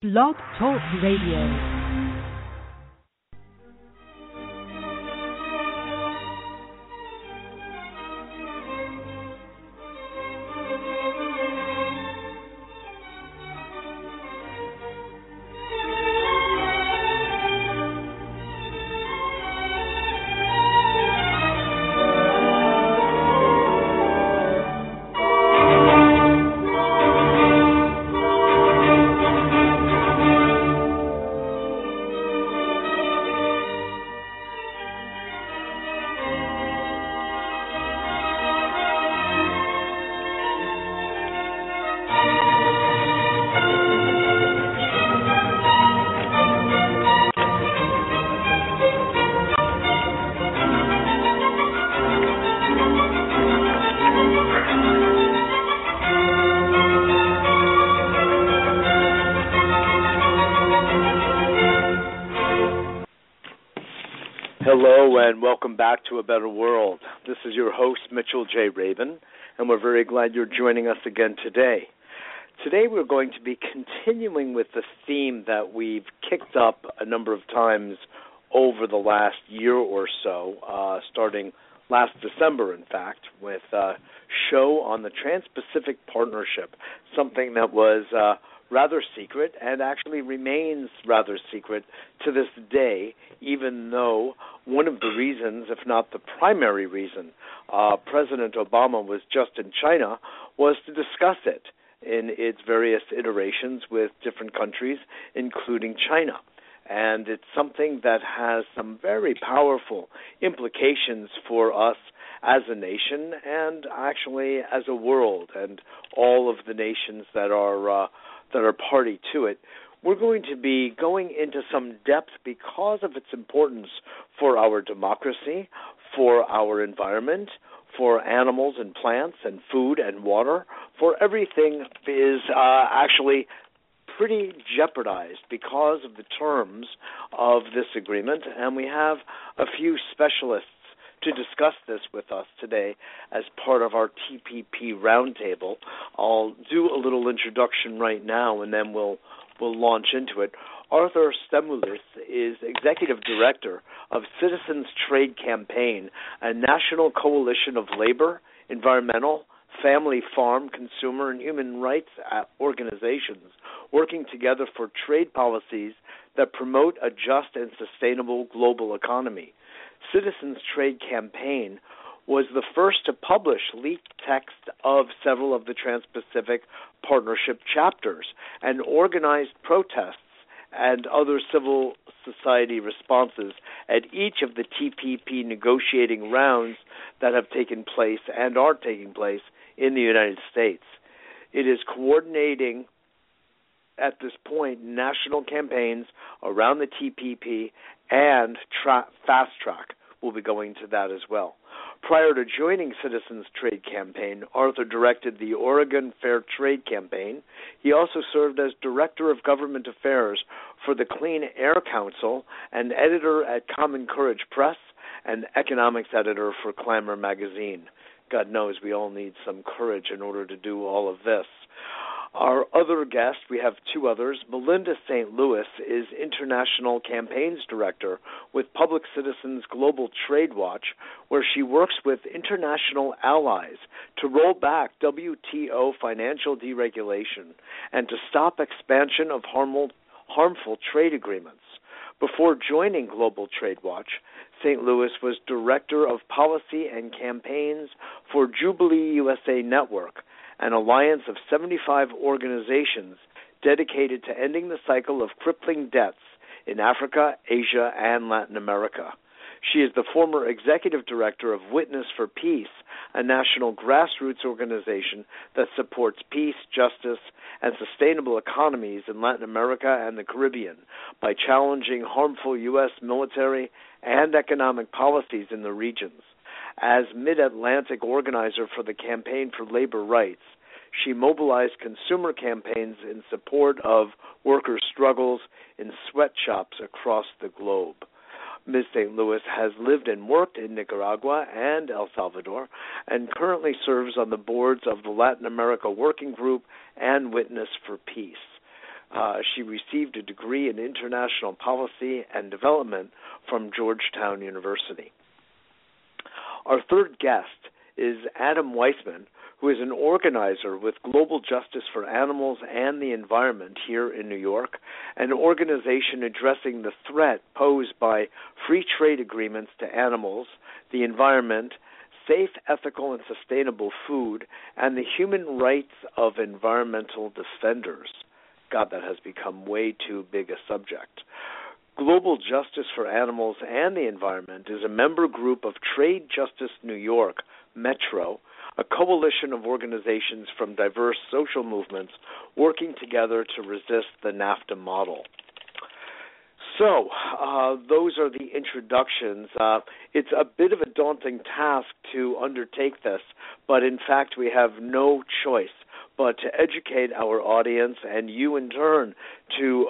Blog Talk Radio. Hello and welcome back to A Better World. This is your host, Mitchell J. Rabin, and we're very glad you're joining us again today. Today we're going to be continuing with the theme that we've kicked up a number of times over the last year or so, starting last December, in fact, with a show on the Trans-Pacific Partnership, something that was rather secret and actually remains rather secret to this day, even though one of the reasons, if not the primary reason, President Obama was just in China was to discuss it in its various iterations with different countries, including China. And it's something that has some very powerful implications for us as a nation and actually as a world and all of the nations that are party to it. We're going to be going into some depth because of its importance for our democracy, for our environment, for animals and plants and food and water, for everything is actually pretty jeopardized because of the terms of this agreement. And we have a few specialists to discuss this with us today as part of our TPP roundtable. I'll do a little introduction right now, and then we'll launch into it. Arthur Stamoulis is Executive Director of Citizens Trade Campaign, a national coalition of labor, environmental, family, farm, consumer, and human rights organizations working together for trade policies that promote a just and sustainable global economy. Citizens Trade Campaign was the first to publish leaked text of several of the Trans-Pacific Partnership chapters and organized protests and other civil society responses at each of the TPP negotiating rounds that have taken place and are taking place in the United States. It is coordinating at this point national campaigns around the TPP and Fast Track. We'll be going to that as well. Prior to joining Citizens Trade Campaign, Arthur directed the Oregon Fair Trade Campaign. He also served as Director of Government Affairs for the Clean Air Council and editor at Common Courage Press and economics editor for Clamor magazine. God knows we all need some courage in order to do all of this. Our other guest, we have two others. Melinda St. Louis is International Campaigns Director with Public Citizen's Global Trade Watch, where she works with international allies to roll back WTO financial deregulation and to stop expansion of harmful trade agreements. Before joining Global Trade Watch, St. Louis was Director of Policy and Campaigns for Jubilee USA Network, an alliance of 75 organizations dedicated to ending the cycle of crippling debts in Africa, Asia, and Latin America. She is the former executive director of Witness for Peace, a national grassroots organization that supports peace, justice, and sustainable economies in Latin America and the Caribbean by challenging harmful U.S. military and economic policies in the regions. As Mid-Atlantic organizer for the Campaign for Labor Rights, she mobilized consumer campaigns in support of workers' struggles in sweatshops across the globe. Ms. St. Louis has lived and worked in Nicaragua and El Salvador and currently serves on the boards of the Latin America Working Group and Witness for Peace. She received a degree in international policy and development from Georgetown University. Our third guest is Adam Weissman, who is an organizer with Global Justice for Animals and the Environment here in New York, an organization addressing the threat posed by free trade agreements to animals, the environment, safe, ethical, and sustainable food, and the human rights of environmental defenders. God, that has become way too big a subject. Global Justice for Animals and the Environment is a member group of Trade Justice New York Metro, a coalition of organizations from diverse social movements working together to resist the NAFTA model. So, those are the introductions. It's a bit of a daunting task to undertake this, but in fact we have no choice but to educate our audience and you in turn to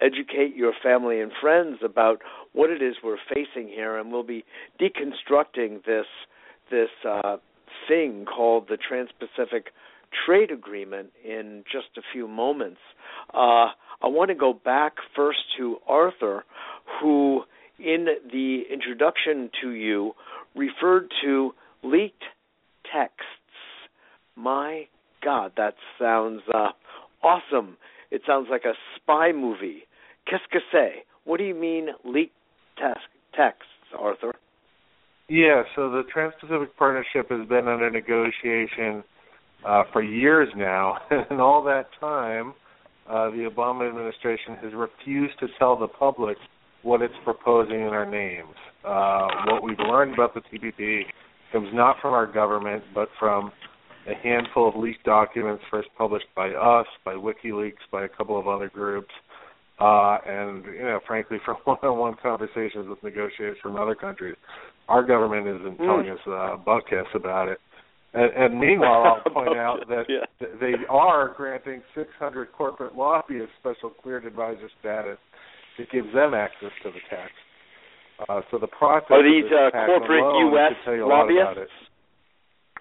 educate your family and friends about what it is we're facing here, and we'll be deconstructing this thing called the Trans-Pacific Trade Agreement in just a few moments. I want to go back first to Arthur, who in the introduction to you referred to leaked texts. My God, that sounds awesome. It sounds like a spy movie. Qu'est-ce que c'est? What do you mean leaked texts, Arthur? Yeah, so the Trans-Pacific Partnership has been under negotiation for years now, and all that time, the Obama administration has refused to tell the public what it's proposing in our names. What we've learned about the TPP comes not from our government, but from a handful of leaked documents first published by us, by WikiLeaks, by a couple of other groups, and, you know, frankly, from one-on-one conversations with negotiators from other countries. Our government isn't telling us buckets about it. And meanwhile, I'll point out that they are granting 600 corporate lobbyists special cleared advisor status that gives them access to the tax. So the process are these corporate U.S. lobbyists?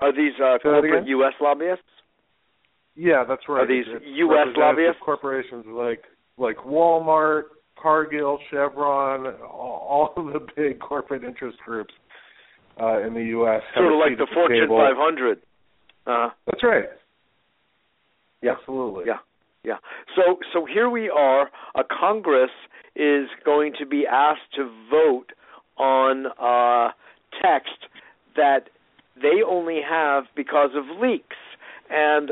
Are these corporate U.S. lobbyists? Yeah, that's right. Are these U.S. lobbyists? Corporations like Walmart, Cargill, Chevron, all of the big corporate interest groups in the U.S. Sort of like the Fortune 500. That's right. Yeah. Absolutely. Yeah. Yeah. So here we are. A Congress is going to be asked to vote on text that they only have because of leaks. And,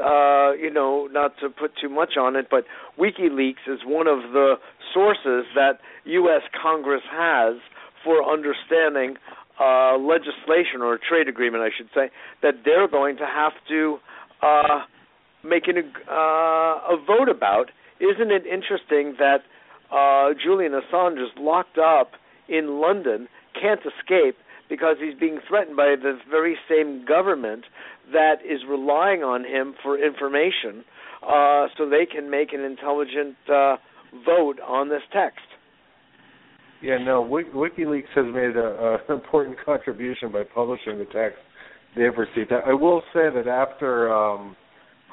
you know, not to put too much on it, but WikiLeaks is one of the sources that U.S. Congress has for understanding legislation, or a trade agreement, I should say, that they're going to have to make a vote about. Isn't it interesting that Julian Assange is locked up in London, can't escape, because he's being threatened by the very same government that is relying on him for information so they can make an intelligent vote on this text? Yeah, no, WikiLeaks has made an important contribution by publishing the text they've received. I will say that after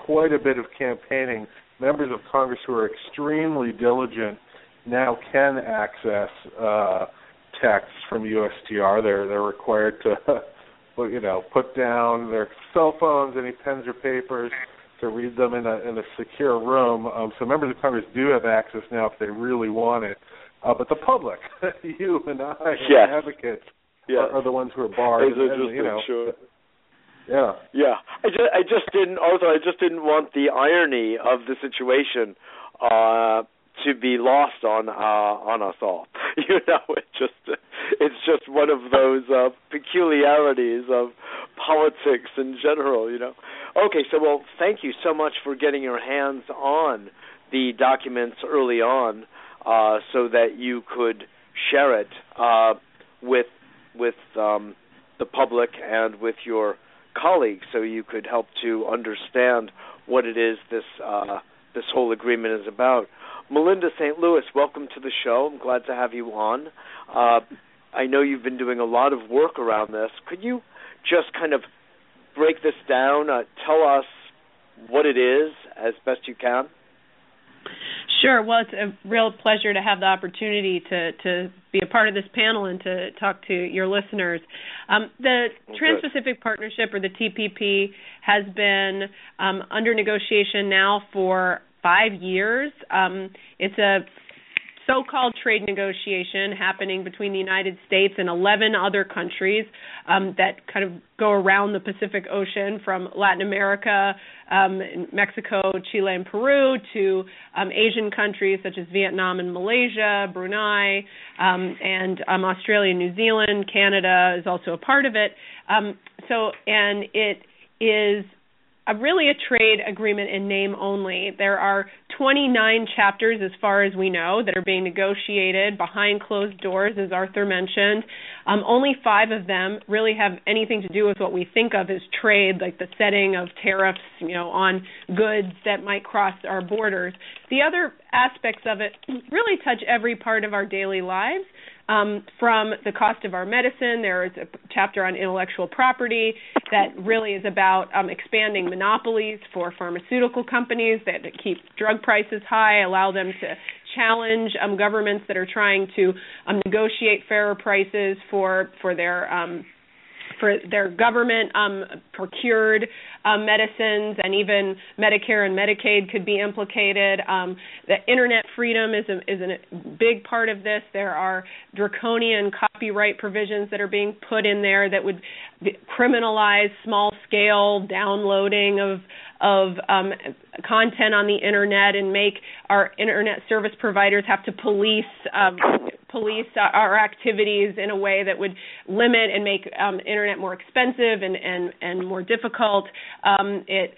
quite a bit of campaigning, members of Congress who are extremely diligent now can access texts from USTR. They're required to, you know, put down their cell phones, any pens or papers, to read them in a secure room. So members of Congress do have access now if they really want it. But the public, you and I, yes, and advocates, yes, are the ones who are barred. And, you know, sure. Yeah. Yeah. I just didn't, Arthur, I just didn't want the irony of the situation to be lost on us all. You know, it's just one of those peculiarities of politics in general, you know. Okay, so, well, thank you so much for getting your hands on the documents early on, so that you could share it with the public and with your colleagues, so you could help to understand what it is this whole agreement is about. Melinda St. Louis, welcome to the show. I'm glad to have you on. I know you've been doing a lot of work around this. Could you just kind of break this down, tell us what it is as best you can? Sure. Well, it's a real pleasure to have the opportunity to be a part of this panel and to talk to your listeners. The Trans-Pacific Partnership, or the TPP, has been under negotiation now for 5 years. It's a so-called trade negotiation happening between the United States and 11 other countries that kind of go around the Pacific Ocean, from Latin America, Mexico, Chile, and Peru, to Asian countries such as Vietnam and Malaysia, Brunei, and Australia, New Zealand. Canada is also a part of it. And it is really a trade agreement in name only. There are 29 chapters, as far as we know, that are being negotiated behind closed doors, as Arthur mentioned. Only 5 of them really have anything to do with what we think of as trade, like the setting of tariffs, on goods that might cross our borders. The other aspects of it really touch every part of our daily lives. From the cost of our medicine, there is a chapter on intellectual property that really is about expanding monopolies for pharmaceutical companies that keep drug prices high, allow them to challenge governments that are trying to negotiate fairer prices for their government procured medicines, and even Medicare and Medicaid could be implicated. The internet freedom is a big part of this. There are draconian copyright provisions that are being put in there that would criminalize small-scale downloading of content on the internet and make our internet service providers have to police our activities in a way that would limit and make internet more expensive and more difficult. It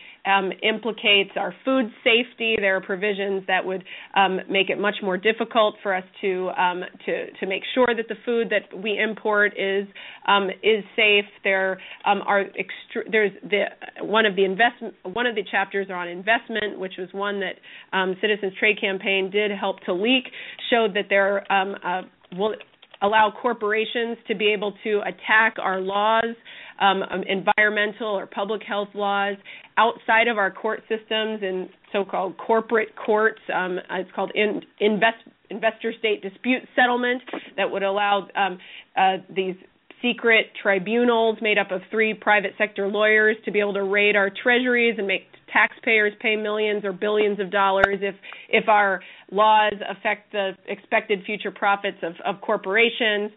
implicates our food safety. There are provisions that would make it much more difficult for us to make sure that the food that we import is safe. One of the chapters on investment, which was one that Citizens Trade Campaign did help to leak, showed that there will allow corporations to be able to attack our laws, environmental or public health laws, outside of our court systems in so-called corporate courts. It's called investor-state dispute settlement, that would allow these secret tribunals made up of 3 private sector lawyers to be able to raid our treasuries and make taxpayers pay millions or billions of dollars if our laws affect the expected future profits of corporations.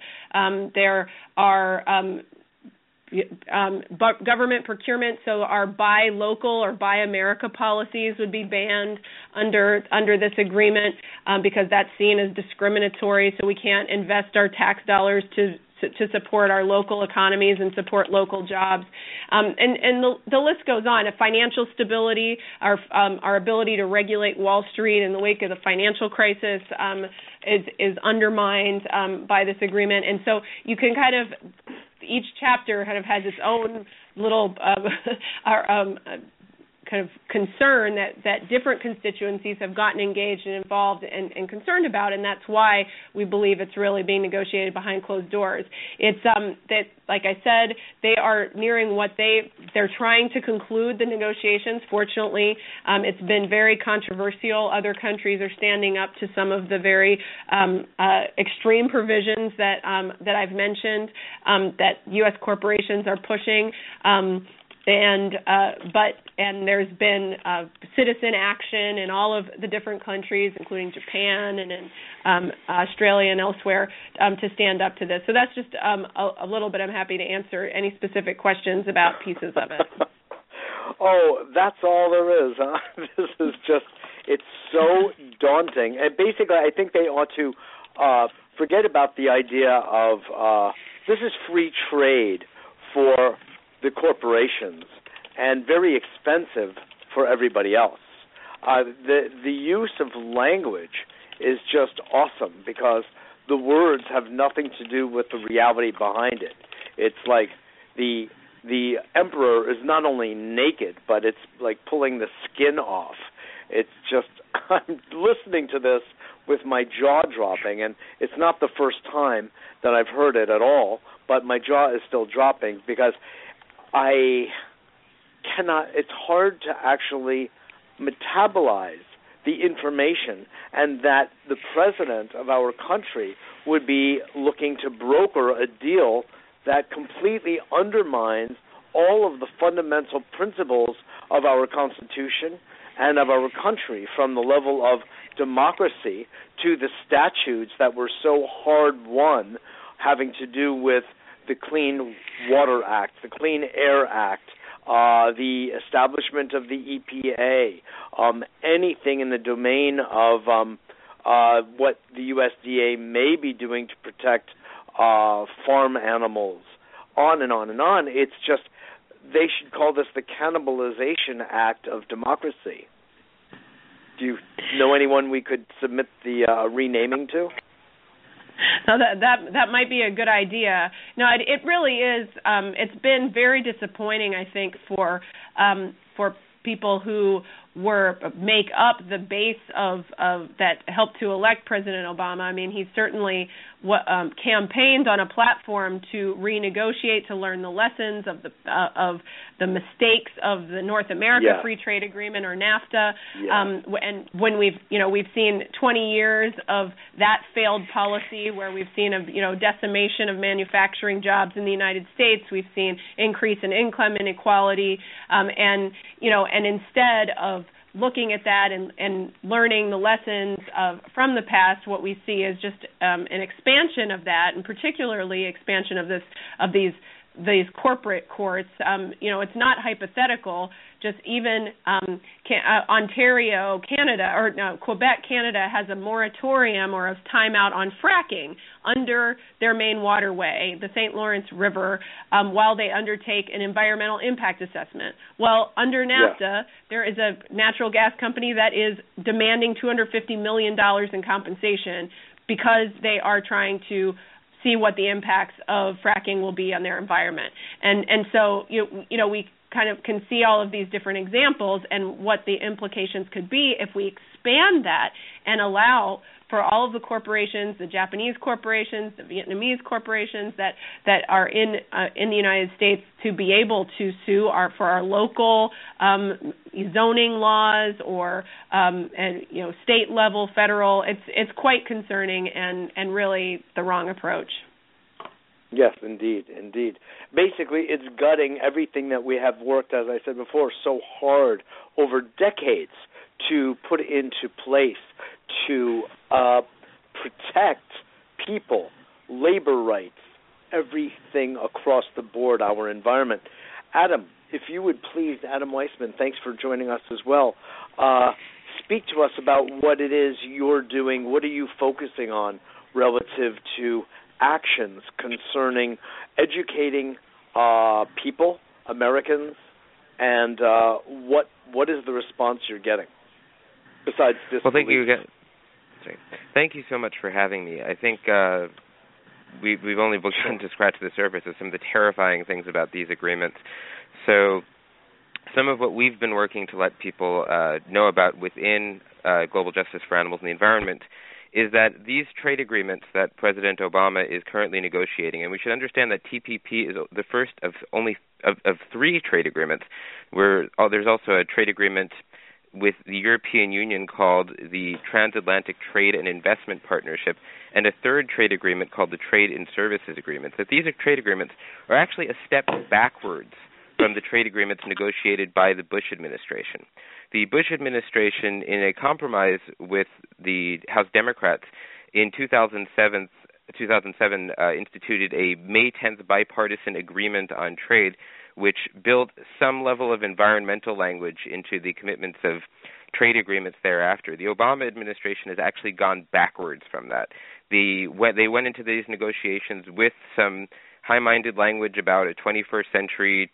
There are government procurement, so our buy local or buy America policies would be banned under this agreement because that's seen as discriminatory, so we can't invest our tax dollars to support our local economies and support local jobs. And the list goes on. Financial stability, our ability to regulate Wall Street in the wake of the financial crisis is undermined by this agreement. And so you can each chapter has its own little kind of concern that different constituencies have gotten engaged and involved and concerned about, and that's why we believe it's really being negotiated behind closed doors. It's that, like I said, they are nearing what they're trying to conclude the negotiations. Fortunately, it's been very controversial. Other countries are standing up to some of the very extreme provisions that I've mentioned that U.S. corporations are pushing. And there's been citizen action in all of the different countries, including Japan and in Australia and elsewhere, to stand up to this. So that's just a little bit. I'm happy to answer any specific questions about pieces of it. Oh, that's all there is, huh? This is just, it's so daunting. And basically, I think they ought to forget about the idea of this is free trade for the corporations, and very expensive for everybody else. The use of language is just awesome, because the words have nothing to do with the reality behind it. It's like the emperor is not only naked, but it's like pulling the skin off. It's just, I'm listening to this with my jaw dropping, and it's not the first time that I've heard it at all, but my jaw is still dropping, because I cannot, it's hard to actually metabolize the information, and that the president of our country would be looking to broker a deal that completely undermines all of the fundamental principles of our Constitution and of our country, from the level of democracy to the statutes that were so hard won, having to do with the Clean Water Act, the Clean Air Act, the establishment of the EPA, anything in the domain of what the USDA may be doing to protect farm animals, on and on and on. It's just, they should call this the Cannibalization Act of Democracy. Do you know anyone we could submit the renaming to? No, that might be a good idea. No, it really is. It's been very disappointing, I think, for people who make up the base of that helped to elect President Obama. I mean, he certainly campaigned on a platform to renegotiate, to learn the lessons of the mistakes of the North America Free Trade Agreement, or NAFTA. Yeah. And when we've seen 20 years of that failed policy, where we've seen a decimation of manufacturing jobs in the United States, we've seen increase in income inequality, and instead of looking at that and learning the lessons from the past, what we see is just an expansion of that, and particularly expansion of these corporate courts. It's not hypothetical. Just even Ontario, Canada, or no, Quebec, Canada has a moratorium or a timeout on fracking under their main waterway, the St. Lawrence River, while they undertake an environmental impact assessment. Well, under NAFTA, there is a natural gas company that is demanding $250 million in compensation because they are trying to see what the impacts of fracking will be on their environment. And so, we kind of can see all of these different examples and what the implications could be if we expand that and allow for all of the corporations, the Japanese corporations, the Vietnamese corporations that are in the United States, to be able to sue for our local zoning laws or state level, federal. It's quite concerning and really the wrong approach. Yes, indeed. Basically, it's gutting everything that we have worked, as I said before, so hard over decades to put into place to protect people, labor rights, everything across the board, our environment. Adam, if you would please, Adam Weissman, thanks for joining us as well. Speak to us about what it is you're doing. What are you focusing on relative to actions concerning educating people, Americans, and what is the response you're getting? Besides this, well, thank you again. Thank you so much for having me. I think we've only begun to scratch the surface of some of the terrifying things about these agreements. So, some of what we've been working to let people know about within Global Justice for Animals and the Environment is that these trade agreements that President Obama is currently negotiating, and we should understand that TPP is the first of only of three trade agreements, where there's also a trade agreement with the European Union called the Transatlantic Trade and Investment Partnership, and a third trade agreement called the Trade in Services Agreement. That these trade agreements are actually a step backwards from the trade agreements negotiated by the Bush administration. The Bush administration, in a compromise with the House Democrats in 2007, instituted a May 10th bipartisan agreement on trade, which built some level of environmental language into the commitments of trade agreements thereafter. The Obama administration has actually gone backwards from that. They went into these negotiations with some high-minded language about a 21st century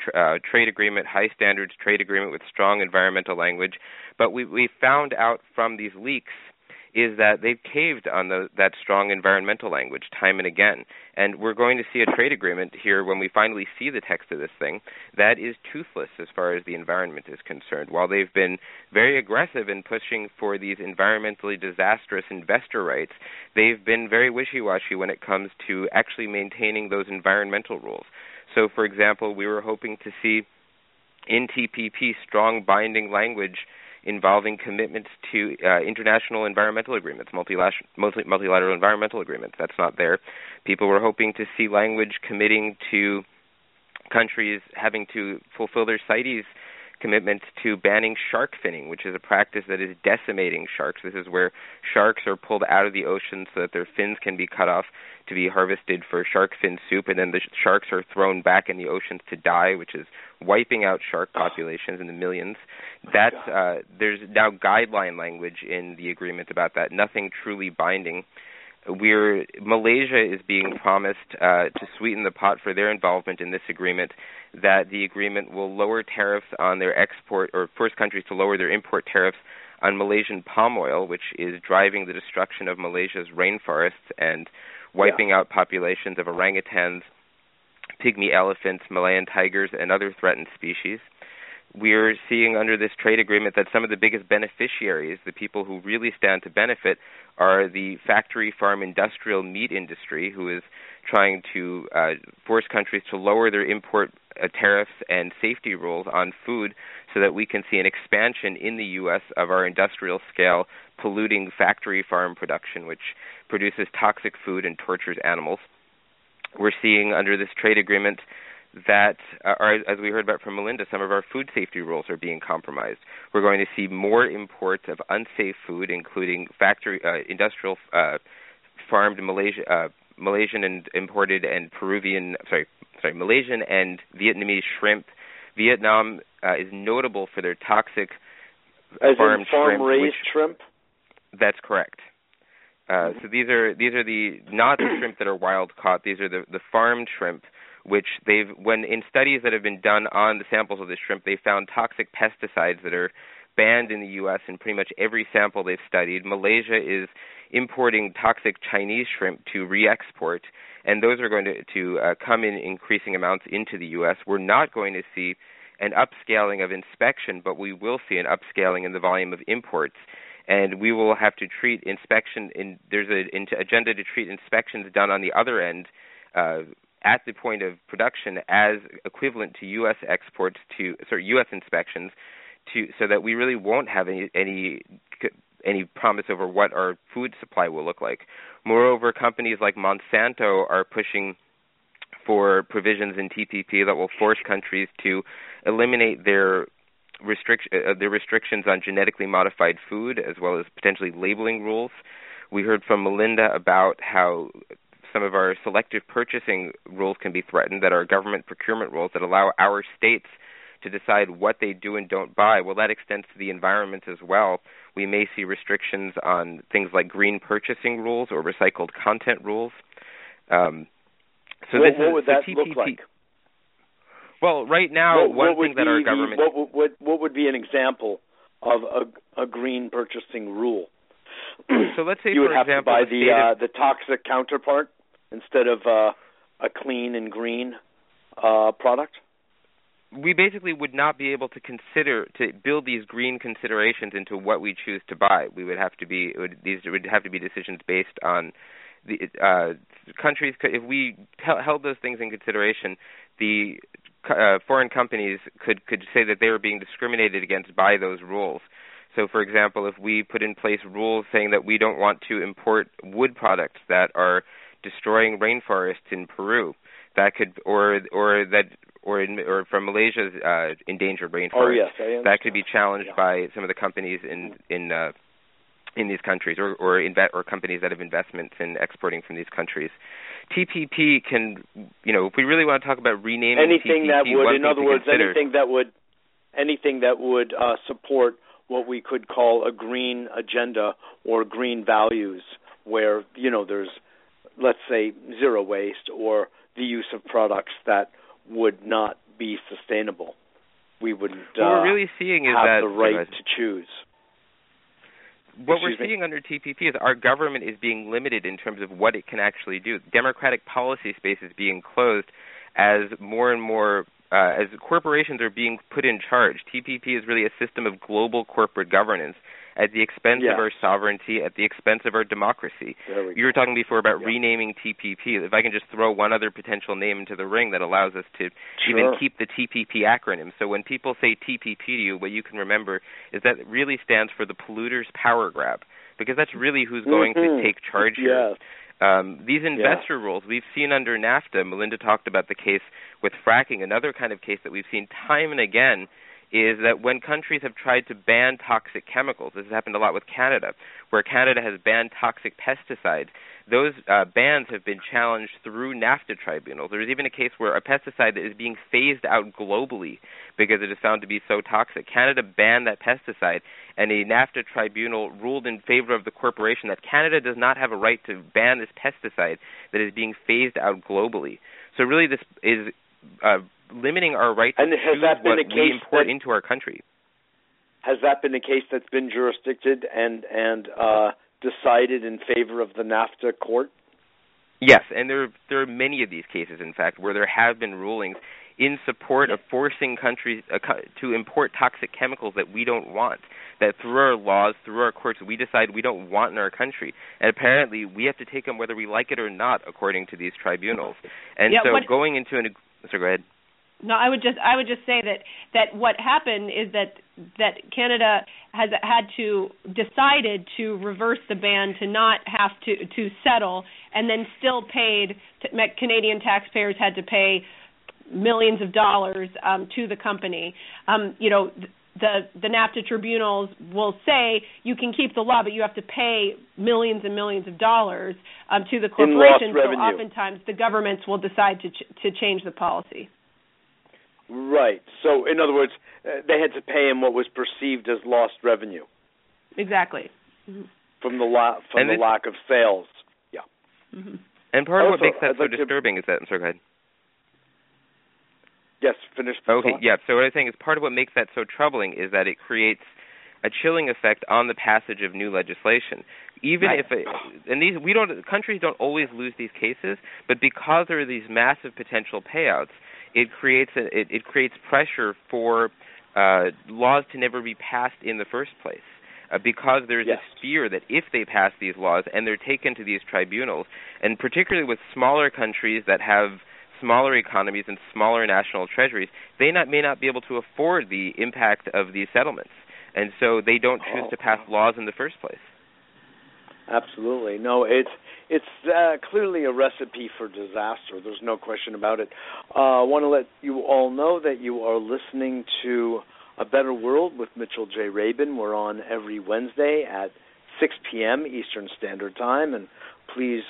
trade agreement, high standards trade agreement with strong environmental language. But we found out from these leaks is that they've caved on that strong environmental language time and again. And we're going to see a trade agreement here when we finally see the text of this thing that is toothless as far as the environment is concerned. While they've been very aggressive in pushing for these environmentally disastrous investor rights, they've been very wishy-washy when it comes to actually maintaining those environmental rules. So, for example, we were hoping to see in TPP strong binding language involving commitments to international environmental agreements, multilateral environmental agreements. That's not there. People were hoping to see language committing to countries having to fulfill their CITES commitments to banning shark finning, which is a practice that is decimating sharks. This is where sharks are pulled out of the ocean so that their fins can be cut off to be harvested for shark fin soup, and then the sharks are thrown back in the oceans to die, which is wiping out shark populations in the millions. That there's now guideline language in the agreement about that, nothing truly binding. Malaysia is being promised to sweeten the pot for their involvement in this agreement, that the agreement will lower tariffs on their export, or force countries to lower their import tariffs on Malaysian palm oil, which is driving the destruction of Malaysia's rainforests and wiping out populations of orangutans, pygmy elephants, Malayan tigers, and other threatened species. We're seeing under this trade agreement that some of the biggest beneficiaries, the people who really stand to benefit, are the factory, farm, industrial meat industry, who is trying to force countries to lower their import tariffs and safety rules on food so that we can see an expansion in the U.S. of our industrial scale polluting factory farm production, which produces toxic food and tortures animals. We're seeing under this trade agreement that, as we heard about from Melinda, some of our food safety rules are being compromised. We're going to see more imports of unsafe food, including factory, industrial, farmed Malaysian and imported and Malaysian and Vietnamese shrimp. Vietnam is notable for their toxic farmed shrimp. Farm-raised shrimp? That's correct. So these are the not the shrimp that are wild caught. These are the farmed shrimp, which they've, when in studies that have been done on the samples of this shrimp, they found toxic pesticides that are banned in the U.S. in pretty much every sample they've studied. Malaysia is importing toxic Chinese shrimp to re-export, and those are going to come in increasing amounts into the U.S. We're not going to see an upscaling of inspection, but we will see an upscaling in the volume of imports. And we will have to treat inspection, there's an agenda to treat inspections done on the other end at the point of production as equivalent to U.S. exports to, U.S. inspections, so that we really won't have any promise over what our food supply will look like. Moreover, companies like Monsanto are pushing for provisions in TPP that will force countries to eliminate their restrictions on genetically modified food, as well as potentially labeling rules. We heard from Melinda about how some of our selective purchasing rules can be threatened, that are government procurement rules that allow our states to decide what they do and don't buy. Well, that extends to the environment as well. We may see restrictions on things like green purchasing rules or recycled content rules. So what would that look like? Well, right now, one thing that our government... What would be an example of a green purchasing rule? So let's say, for example... You would have to buy the toxic counterpart instead of a clean and green product? We basically would not be able to build these green considerations into what we choose to buy. We would have to be... These would have to be decisions based on... countries, if we held those things in consideration, the foreign companies could say that they were being discriminated against by those rules. So, for example, if we put in place rules saying that we don't want to import wood products that are destroying rainforests in Peru, that could, or from Malaysia's endangered rainforests, that could be challenged by some of the companies in these countries, or companies that have investments in exporting from these countries. TPP can, if we really want to talk about renaming anything TPP, that would, in other words, anything that would support what we could call a green agenda or green values, where there's, let's say, zero waste or the use of products that would not be sustainable. We would what we're really seeing is have that, the right to choose. What we're seeing under TPP is our government is being limited in terms of what it can actually do. Democratic policy space is being closed as more and more, as corporations are being put in charge. TPP is really a system of global corporate governance at the expense of our sovereignty, at the expense of our democracy. You were talking before about renaming TPP. If I can just throw one other potential name into the ring that allows us to even keep the TPP acronym. So when people say TPP to you, what you can remember is that it really stands for the polluter's power grab, because that's really who's going to take charge here. These investor rules we've seen under NAFTA, Melinda talked about the case with fracking. Another kind of case that we've seen time and again is that when countries have tried to ban toxic chemicals, this has happened a lot with Canada, where Canada has banned toxic pesticides, those bans have been challenged through NAFTA tribunals. There's even a case where a pesticide that is being phased out globally because it is found to be so toxic, Canada banned that pesticide, and a NAFTA tribunal ruled in favor of the corporation that Canada does not have a right to ban this pesticide that is being phased out globally. So really this is limiting our right to choose what we import into our country. Has that been a case that's been jurisdicted and decided in favor of the NAFTA court? Yes, and there are many of these cases, in fact, where there have been rulings in support of forcing countries to import toxic chemicals that we don't want, that through our laws, through our courts, we decide we don't want in our country. And apparently we have to take them whether we like it or not, according to these tribunals. And going into an – sorry, go ahead. No, I would just say that what happened is that Canada has decided to reverse the ban to not have to settle, and then still paid Canadian taxpayers had to pay millions of dollars to the company. The NAFTA tribunals will say you can keep the law, but you have to pay millions and millions of dollars to the corporation. So oftentimes the governments will decide to change the policy. Right. So, in other words, they had to pay him what was perceived as lost revenue. Exactly. Mm-hmm. From the lack of sales. Yeah. Mm-hmm. And part of what makes that disturbing is that – I'm sorry, go ahead. Yes, finish the thought. Okay, yeah. So what I'm saying is part of what makes that so troubling is that it creates – a chilling effect on the passage of new legislation. Even if countries don't always lose these cases, but because there are these massive potential payouts, it creates pressure for laws to never be passed in the first place. Because there's this fear that if they pass these laws and they're taken to these tribunals, and particularly with smaller countries that have smaller economies and smaller national treasuries, they may not be able to afford the impact of these settlements. And so they don't choose to pass laws in the first place. Absolutely. No, it's clearly a recipe for disaster. There's no question about it. I want to let you all know that you are listening to A Better World with Mitchell J. Rabin. We're on every Wednesday at 6 p.m. Eastern Standard Time. And please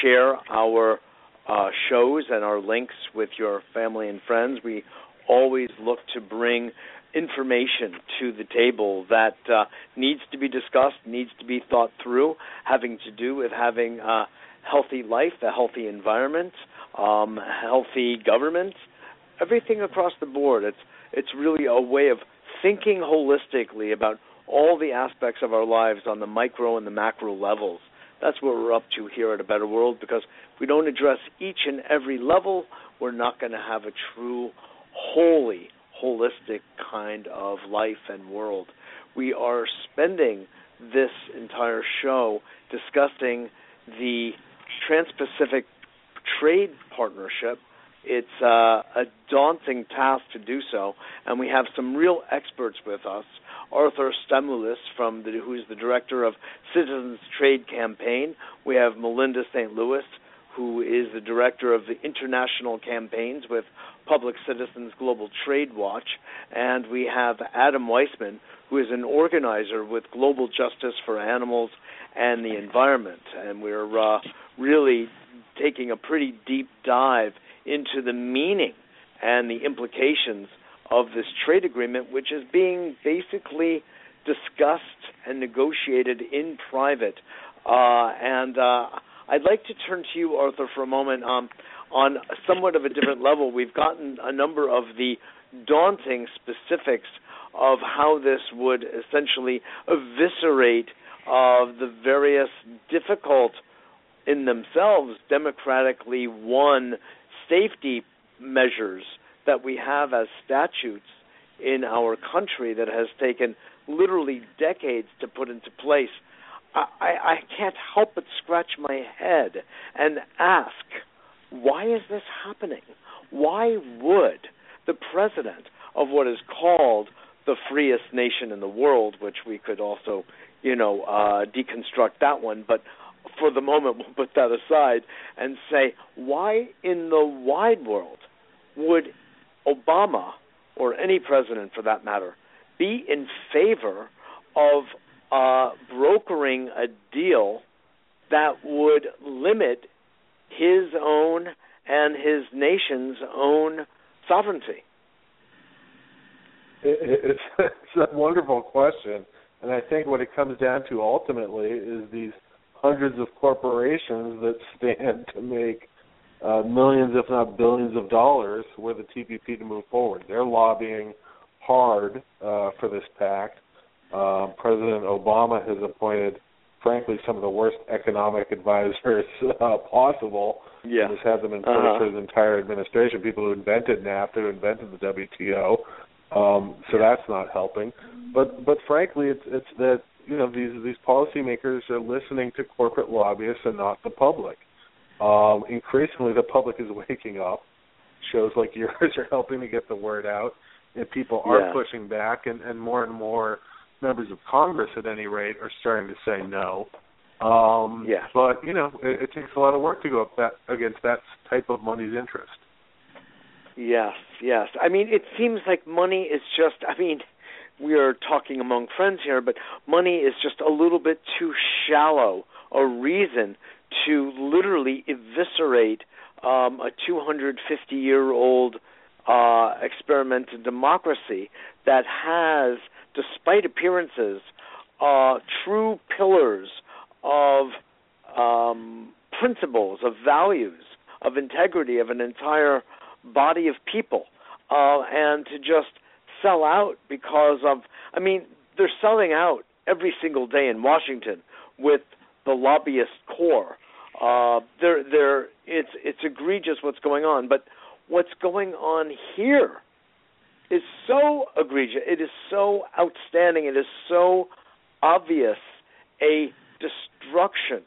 share our shows and our links with your family and friends. We always look to bring information to the table that needs to be discussed, needs to be thought through, having to do with having a healthy life, a healthy environment, healthy government, everything across the board. It's really a way of thinking holistically about all the aspects of our lives on the micro and the macro levels. That's what we're up to here at A Better World, because if we don't address each and every level, we're not going to have a true, holistic kind of life and world. We are spending this entire show discussing the Trans-Pacific Trade Partnership. It's a daunting task to do so, and we have some real experts with us. Arthur Stamoulis, who's the director of Citizens Trade Campaign. We have Melinda St. Louis, who is the director of the international campaigns with Public Citizen's Global Trade Watch, and we have Adam Weissman, who is an organizer with Global Justice for Animals and the Environment. And we're really taking a pretty deep dive into the meaning and the implications of this trade agreement, which is being basically discussed and negotiated in private. I'd like to turn to you, Arthur, for a moment on somewhat of a different level. We've gotten a number of the daunting specifics of how this would essentially eviscerate the various difficult in themselves democratically won safety measures that we have as statutes in our country that has taken literally decades to put into place, I can't help but scratch my head and ask, why is this happening? Why would the president of what is called the freest nation in the world, which we could also, deconstruct that one, but for the moment we'll put that aside and say, why in the wide world would Obama, or any president for that matter, be in favor of brokering a deal that would limit his own and his nation's own sovereignty? It's a wonderful question, and I think what it comes down to ultimately is these hundreds of corporations that stand to make millions, if not billions, of dollars with the TPP to move forward. They're lobbying hard for this pact. President Obama has appointed, frankly, some of the worst economic advisors possible. Yeah. And has had them in place for his entire administration, people who invented NAFTA, who invented the WTO. So that's not helping. But frankly, it's that these policymakers are listening to corporate lobbyists and not the public. Increasingly, the public is waking up. Shows like yours are helping to get the word out, and people are pushing back, and more members of Congress, at any rate, are starting to say no. But, it takes a lot of work to go up against that type of money's interest. Yes. I mean, it seems like money is just, we are talking among friends here, but money is just a little bit too shallow a reason to literally eviscerate a 250-year-old experiment in democracy that has, despite appearances, true pillars of principles, of values, of integrity of an entire body of people, and to just sell out because of, they're selling out every single day in Washington with the lobbyist corps. It's egregious what's going on, but what's going on here is so egregious. It is so outstanding. It is so obvious a destruction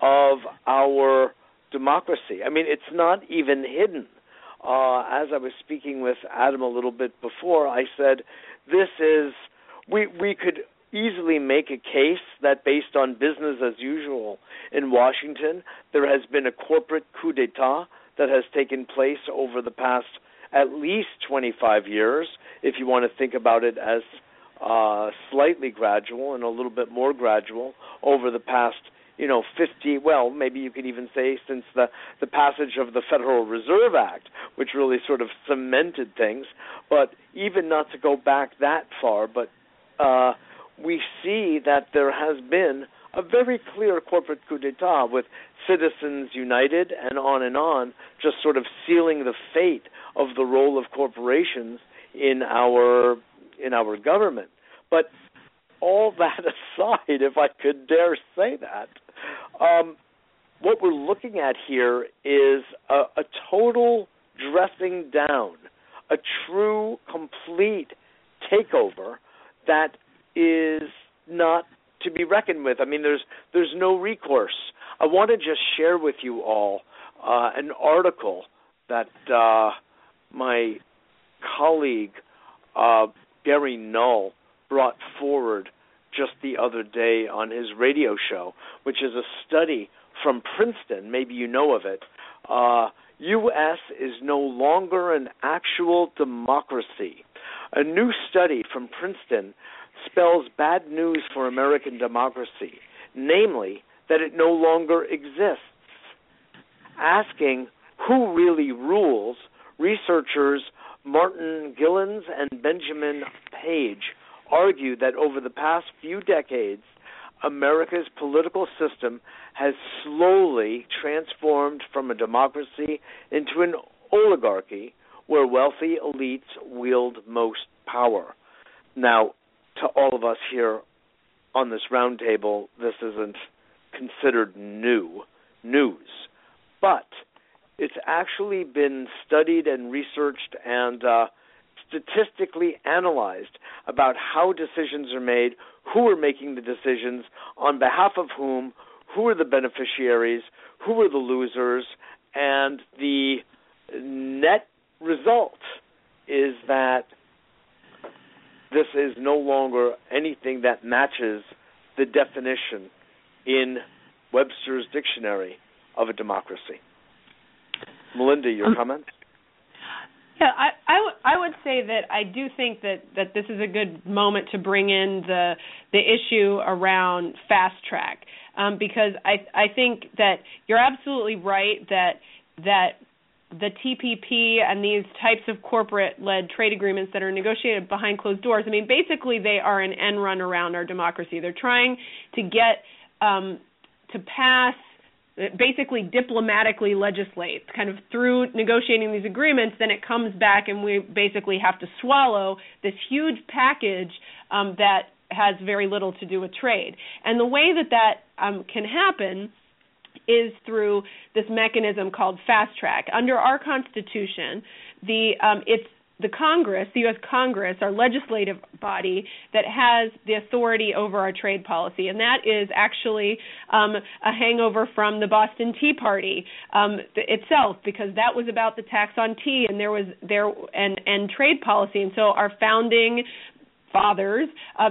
of our democracy. It's not even hidden. As I was speaking with Adam a little bit before, I said, this is, we could easily make a case that based on business as usual in Washington, there has been a corporate coup d'etat that has taken place over the past at least 25 years, if you want to think about it as slightly gradual and a little bit more gradual over the past 50, well, maybe you could even say since the passage of the Federal Reserve Act, which really sort of cemented things, but even not to go back that far, but we see that there has been a very clear corporate coup d'etat with Citizens United and on, just sort of sealing the fate of the role of corporations in our government. But all that aside, if I could dare say that, what we're looking at here is a total dressing down, a true, complete takeover that is not to be reckoned with. There's no recourse. I want to just share with you all an article that my colleague Gary Null brought forward just the other day on his radio show, which is a study from Princeton. Maybe you know of it. U.S. is no longer an actual democracy. A new study from Princeton spells bad news for American democracy, namely that it no longer exists. Asking who really rules, researchers Martin Gillens and Benjamin Page argue that over the past few decades, America's political system has slowly transformed from a democracy into an oligarchy where wealthy elites wield most power. Now, to all of us here on this roundtable, this isn't considered new news, but it's actually been studied and researched and statistically analyzed about how decisions are made, who are making the decisions, on behalf of whom, who are the beneficiaries, who are the losers, and the net result is that this is no longer anything that matches the definition in Webster's dictionary of a democracy. Melinda, your comments? Yeah, I would say that I do think that this is a good moment to bring in the issue around fast track, because I think that you're absolutely right that the TPP and these types of corporate-led trade agreements that are negotiated behind closed doors, I mean, basically they are an end run around our democracy. They're trying to get to pass, basically diplomatically legislate, kind of through negotiating these agreements, then it comes back and we basically have to swallow this huge package that has very little to do with trade. And the way that can happen is through this mechanism called fast track. Under our Constitution, it's the Congress, the U.S. Congress, our legislative body, that has the authority over our trade policy, and that is actually a hangover from the Boston Tea Party itself, because that was about the tax on tea, and there was trade policy, and so our founding fathers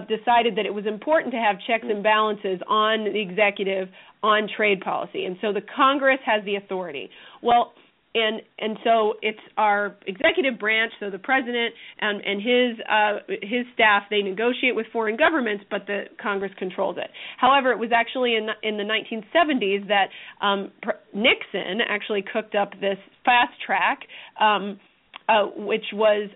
decided that it was important to have checks and balances on the executive on trade policy, and so the Congress has the authority. Well. And so it's our executive branch, so the president and his staff, they negotiate with foreign governments, but the Congress controls it. However, it was actually in the 1970s that Nixon actually cooked up this fast track, which was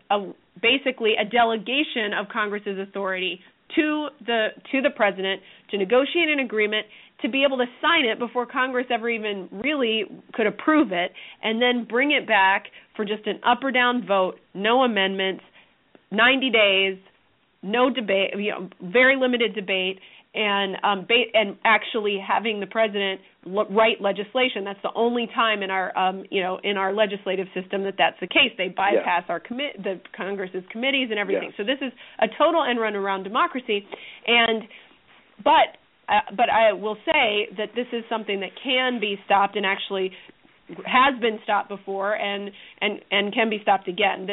basically a delegation of Congress's authority to the president to negotiate an agreement, to be able to sign it before Congress ever even really could approve it, and then bring it back for just an up or down vote, no amendments, 90 days, no debate, very limited debate, and actually having the president write legislation. That's the only time in our in our legislative system that's the case. They bypass our the Congress's committees and everything. Yeah. So this is a total end run around democracy, But I will say that this is something that can be stopped and actually has been stopped before and can be stopped again.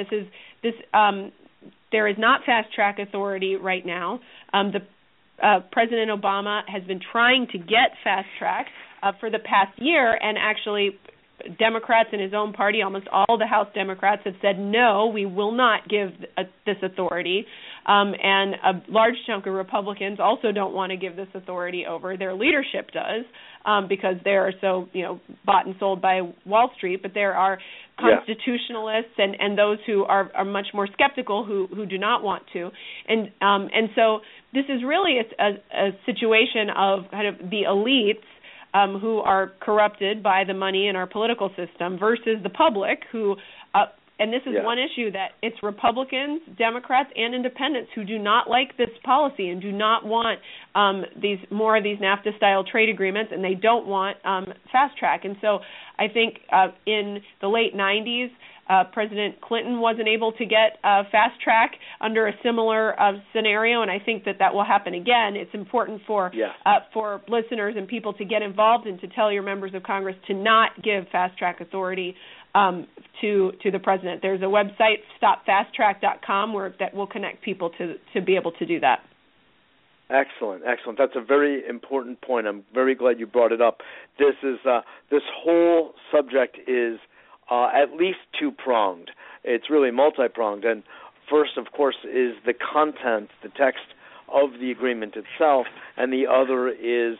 There is not fast track authority right now. President Obama has been trying to get fast track for the past year, and actually Democrats in his own party, almost all the House Democrats, have said, no, we will not give this authority. And a large chunk of Republicans also don't want to give this authority over. Their leadership does, because they are so, bought and sold by Wall Street. But there are constitutionalists and those who are much more skeptical who do not want to. And so this is really a situation of kind of the elites, who are corrupted by the money in our political system, versus the public who, and this is one issue that it's Republicans, Democrats, and independents who do not like this policy and do not want these NAFTA-style trade agreements, and they don't want fast track. And so I think in the late 90s, President Clinton wasn't able to get fast track under a similar scenario, and I think that will happen again. It's important for listeners and people to get involved and to tell your members of Congress to not give fast track authority to the president. There's a website, stopfasttrack.com, that will connect people to be able to do that. Excellent. That's a very important point. I'm very glad you brought it up. This is this whole subject is at least two-pronged. It's really multi-pronged. And first, of course, is the content, the text of the agreement itself, and the other is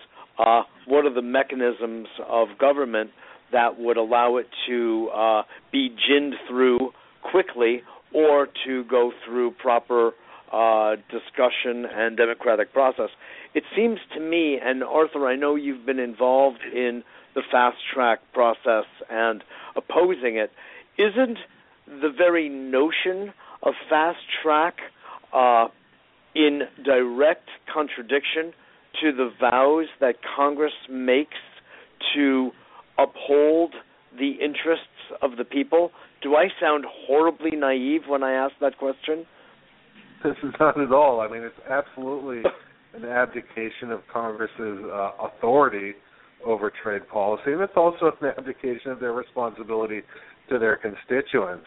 what are the mechanisms of government that would allow it to be ginned through quickly or to go through proper discussion and democratic process. It seems to me, and Arthur, I know you've been involved in the fast-track process and opposing it, isn't the very notion of fast-track in direct contradiction to the vows that Congress makes to uphold the interests of the people. Do I sound horribly naive when I ask that question? This is not at all. I mean, it's absolutely an abdication of Congress's authority over trade policy, and it's also an abdication of their responsibility to their constituents.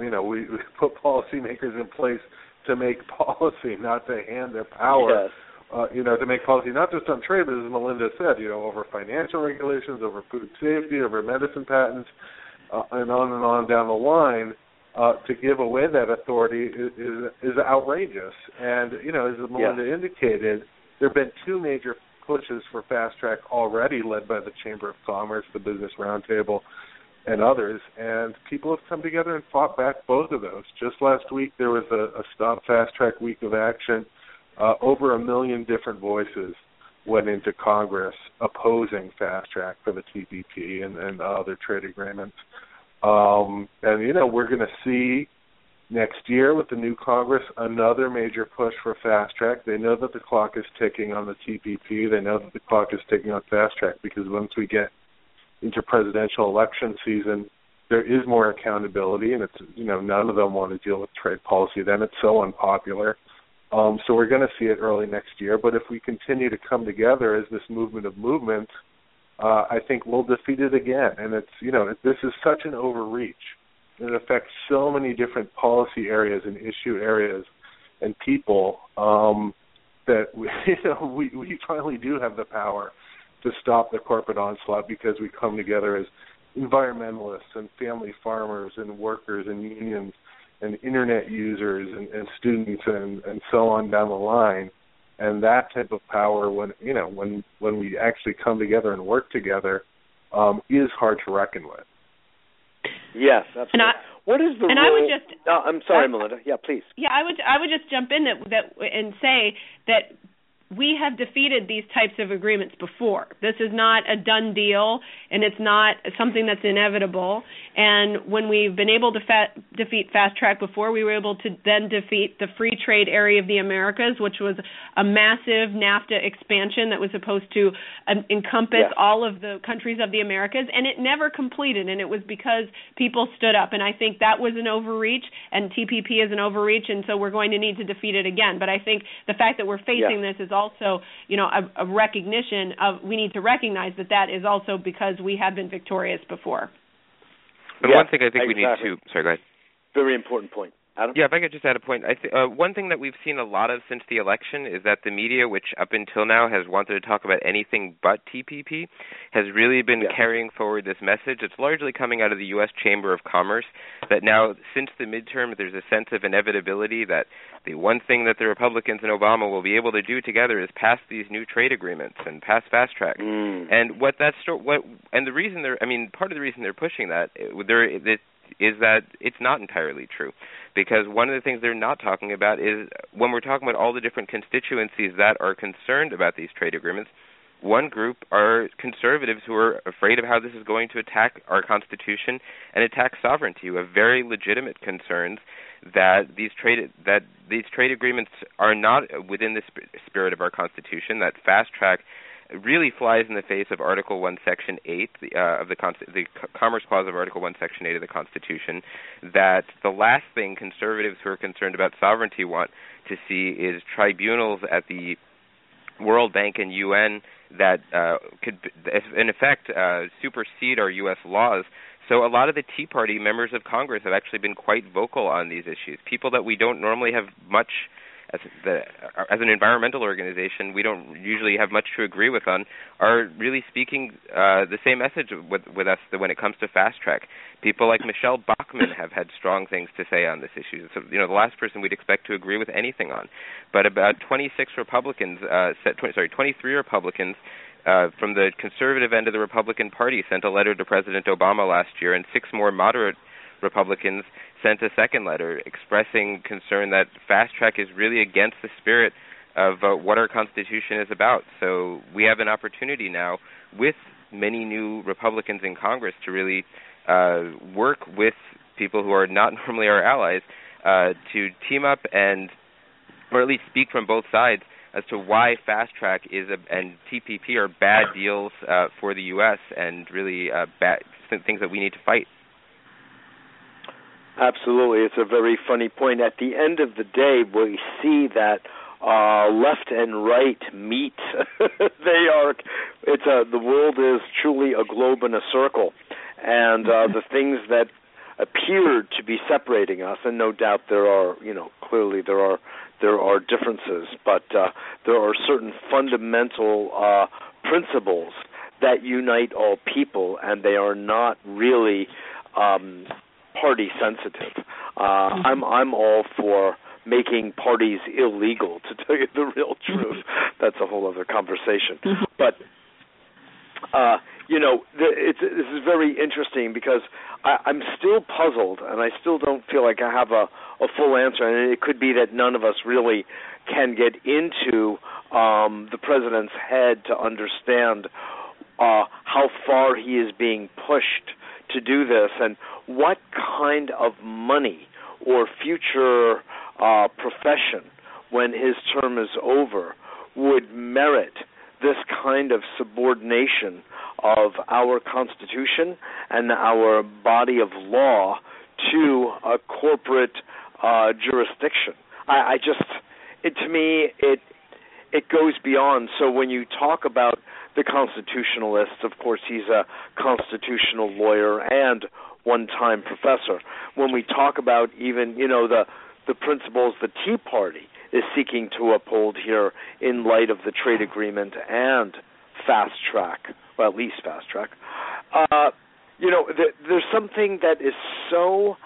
You know, we put policymakers in place to make policy, not to hand their power. Yes. You know, to make policy not just on trade, but as Melinda said, you know, over financial regulations, over food safety, over medicine patents, and on down the line. To give away that authority is outrageous. And, you know, as Melinda indicated, there have been two major pushes for fast track already, led by the Chamber of Commerce, the Business Roundtable, and others. And people have come together and fought back both of those. Just last week, there was a Stop Fast Track Week of Action. Over 1 million different voices went into Congress opposing fast track for the TPP and other trade agreements. And, you know, we're going to see next year with the new Congress another major push for fast track. They know that the clock is ticking on the TPP. They know that the clock is ticking on fast track because once we get into presidential election season, there is more accountability, and it's, you know, none of them want to deal with trade policy then. It's so unpopular. So we're going to see it early next year. But if we continue to come together as this movement of movements, I think we'll defeat it again. And it's, you know, this is such an overreach. It affects so many different policy areas and issue areas and people that we finally do have the power to stop the corporate onslaught because we come together as environmentalists and family farmers and workers and unions and internet users and students and so on down the line. And that type of power, when we actually come together and work together, is hard to reckon with. Yes, absolutely. And what is the role? I would just. Oh, I'm sorry, Melinda. Yeah, please. Yeah, I would just jump in and say that we have defeated these types of agreements before. This is not a done deal, and it's not something that's inevitable. And when we've been able to defeat Fast Track before, we were able to then defeat the Free Trade Area of the Americas, which was a massive NAFTA expansion that was supposed to encompass all of the countries of the Americas, and it never completed, and it was because people stood up. And I think that was an overreach, and TPP is an overreach, and so we're going to need to defeat it again. But I think the fact that we're facing this is also, you know, a recognition of we need to recognize that is also because we have been victorious before. But one thing I think we need to... Sorry, go ahead. Very important point. Adam? Yeah, if I could just add a point. One thing that we've seen a lot of since the election is that the media, which up until now has wanted to talk about anything but TPP, has really been carrying forward this message. It's largely coming out of the U.S. Chamber of Commerce that now, since the midterm, there's a sense of inevitability that the one thing that the Republicans and Obama will be able to do together is pass these new trade agreements and pass fast track. And part of the reason they're pushing that, is that it's not entirely true, because one of the things they're not talking about is when we're talking about all the different constituencies that are concerned about these trade agreements, one group are conservatives who are afraid of how this is going to attack our Constitution and attack sovereignty, who have very legitimate concerns that these trade agreements are not within the spirit of our Constitution, that fast track really flies in the face of Article 1, Section 8 of the Commerce Clause of Article 1, Section 8 of the Constitution, that the last thing conservatives who are concerned about sovereignty want to see is tribunals at the World Bank and UN that could, in effect, supersede our U.S. laws. So a lot of the Tea Party members of Congress have actually been quite vocal on these issues, people that we don't normally have much... As an environmental organization, we don't usually have much to agree with on, are really speaking the same message with us when it comes to fast track. People like Michelle Bachmann have had strong things to say on this issue. So, you know, the last person we'd expect to agree with anything on. But about 23 Republicans from the conservative end of the Republican Party sent a letter to President Obama last year, and 6 more moderate Republicans sent a second letter expressing concern that fast track is really against the spirit of what our Constitution is about. So we have an opportunity now with many new Republicans in Congress to really work with people who are not normally our allies to team up and, or at least speak from both sides as to why fast track is and TPP are bad deals for the U.S. and really things that we need to fight. Absolutely. It's a very funny point. At the end of the day, we see that left and right meet. The world is truly a globe and a circle. And the things that appeared to be separating us, and no doubt there are, clearly there are differences, but there are certain fundamental principles that unite all people, and they are not really party sensitive. I'm all for making parties illegal, to tell you the real truth. That's a whole other conversation. But this is very interesting because I'm still puzzled, and I still don't feel like I have a full answer. And it could be that none of us really can get into the president's head to understand how far he is being pushed to do this, and what kind of money or future profession, when his term is over, would merit this kind of subordination of our Constitution and our body of law to a corporate jurisdiction. To me, it goes beyond. So when you talk about the constitutionalists, of course, he's a constitutional lawyer and one-time professor. When we talk about even, the principles the Tea Party is seeking to uphold here in light of the trade agreement and fast track. There's something that is so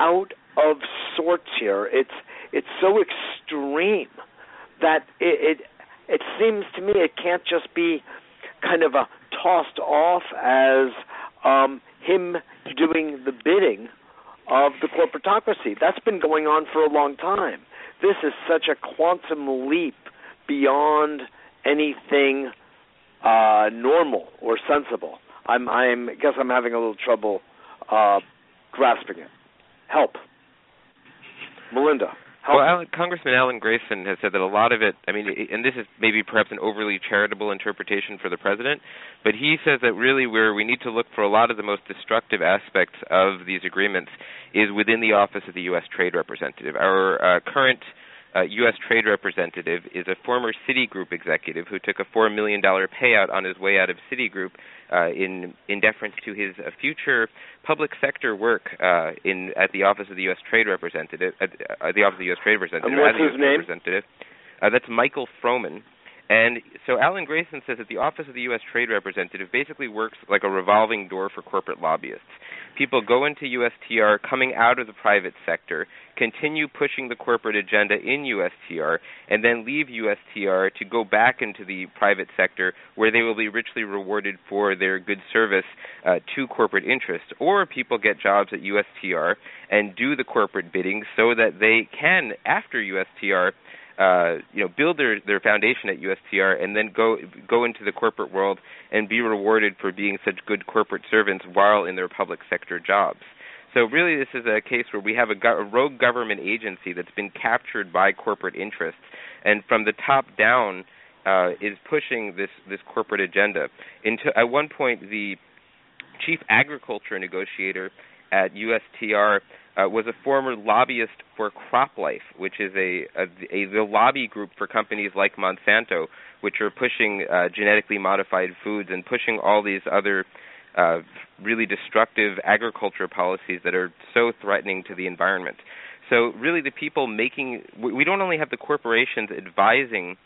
out of sorts here. It's so extreme that it seems to me it can't just be kind of tossed off as him doing the bidding of the corporatocracy. That's been going on for a long time. This is such a quantum leap beyond anything normal or sensible. I guess I'm having a little trouble grasping it. Help, Melinda. Help. Well, Congressman Alan Grayson has said that a lot of it, and this is maybe perhaps an overly charitable interpretation for the president, but he says that really where we need to look for a lot of the most destructive aspects of these agreements is within the office of the U.S. Trade Representative. Our current U.S. Trade Representative is a former Citigroup executive who took a $4 million payout on his way out of Citigroup in deference to his future public sector work at the office of the U.S. Trade Representative. What's his name? That's Michael Froman. And so Alan Grayson says that the Office of the U.S. Trade Representative basically works like a revolving door for corporate lobbyists. People go into USTR coming out of the private sector, continue pushing the corporate agenda in USTR, and then leave USTR to go back into the private sector where they will be richly rewarded for their good service to corporate interests. Or people get jobs at USTR and do the corporate bidding so that they can, after USTR, build their foundation at USTR and then go into the corporate world and be rewarded for being such good corporate servants while in their public sector jobs. So really this is a case where we have a rogue government agency that's been captured by corporate interests and from the top down is pushing this corporate agenda. At one point, the chief agriculture negotiator at USTR was a former lobbyist for CropLife, which is the lobby group for companies like Monsanto, which are pushing genetically modified foods and pushing all these other really destructive agriculture policies that are so threatening to the environment. So really the people we don't only have the corporations advising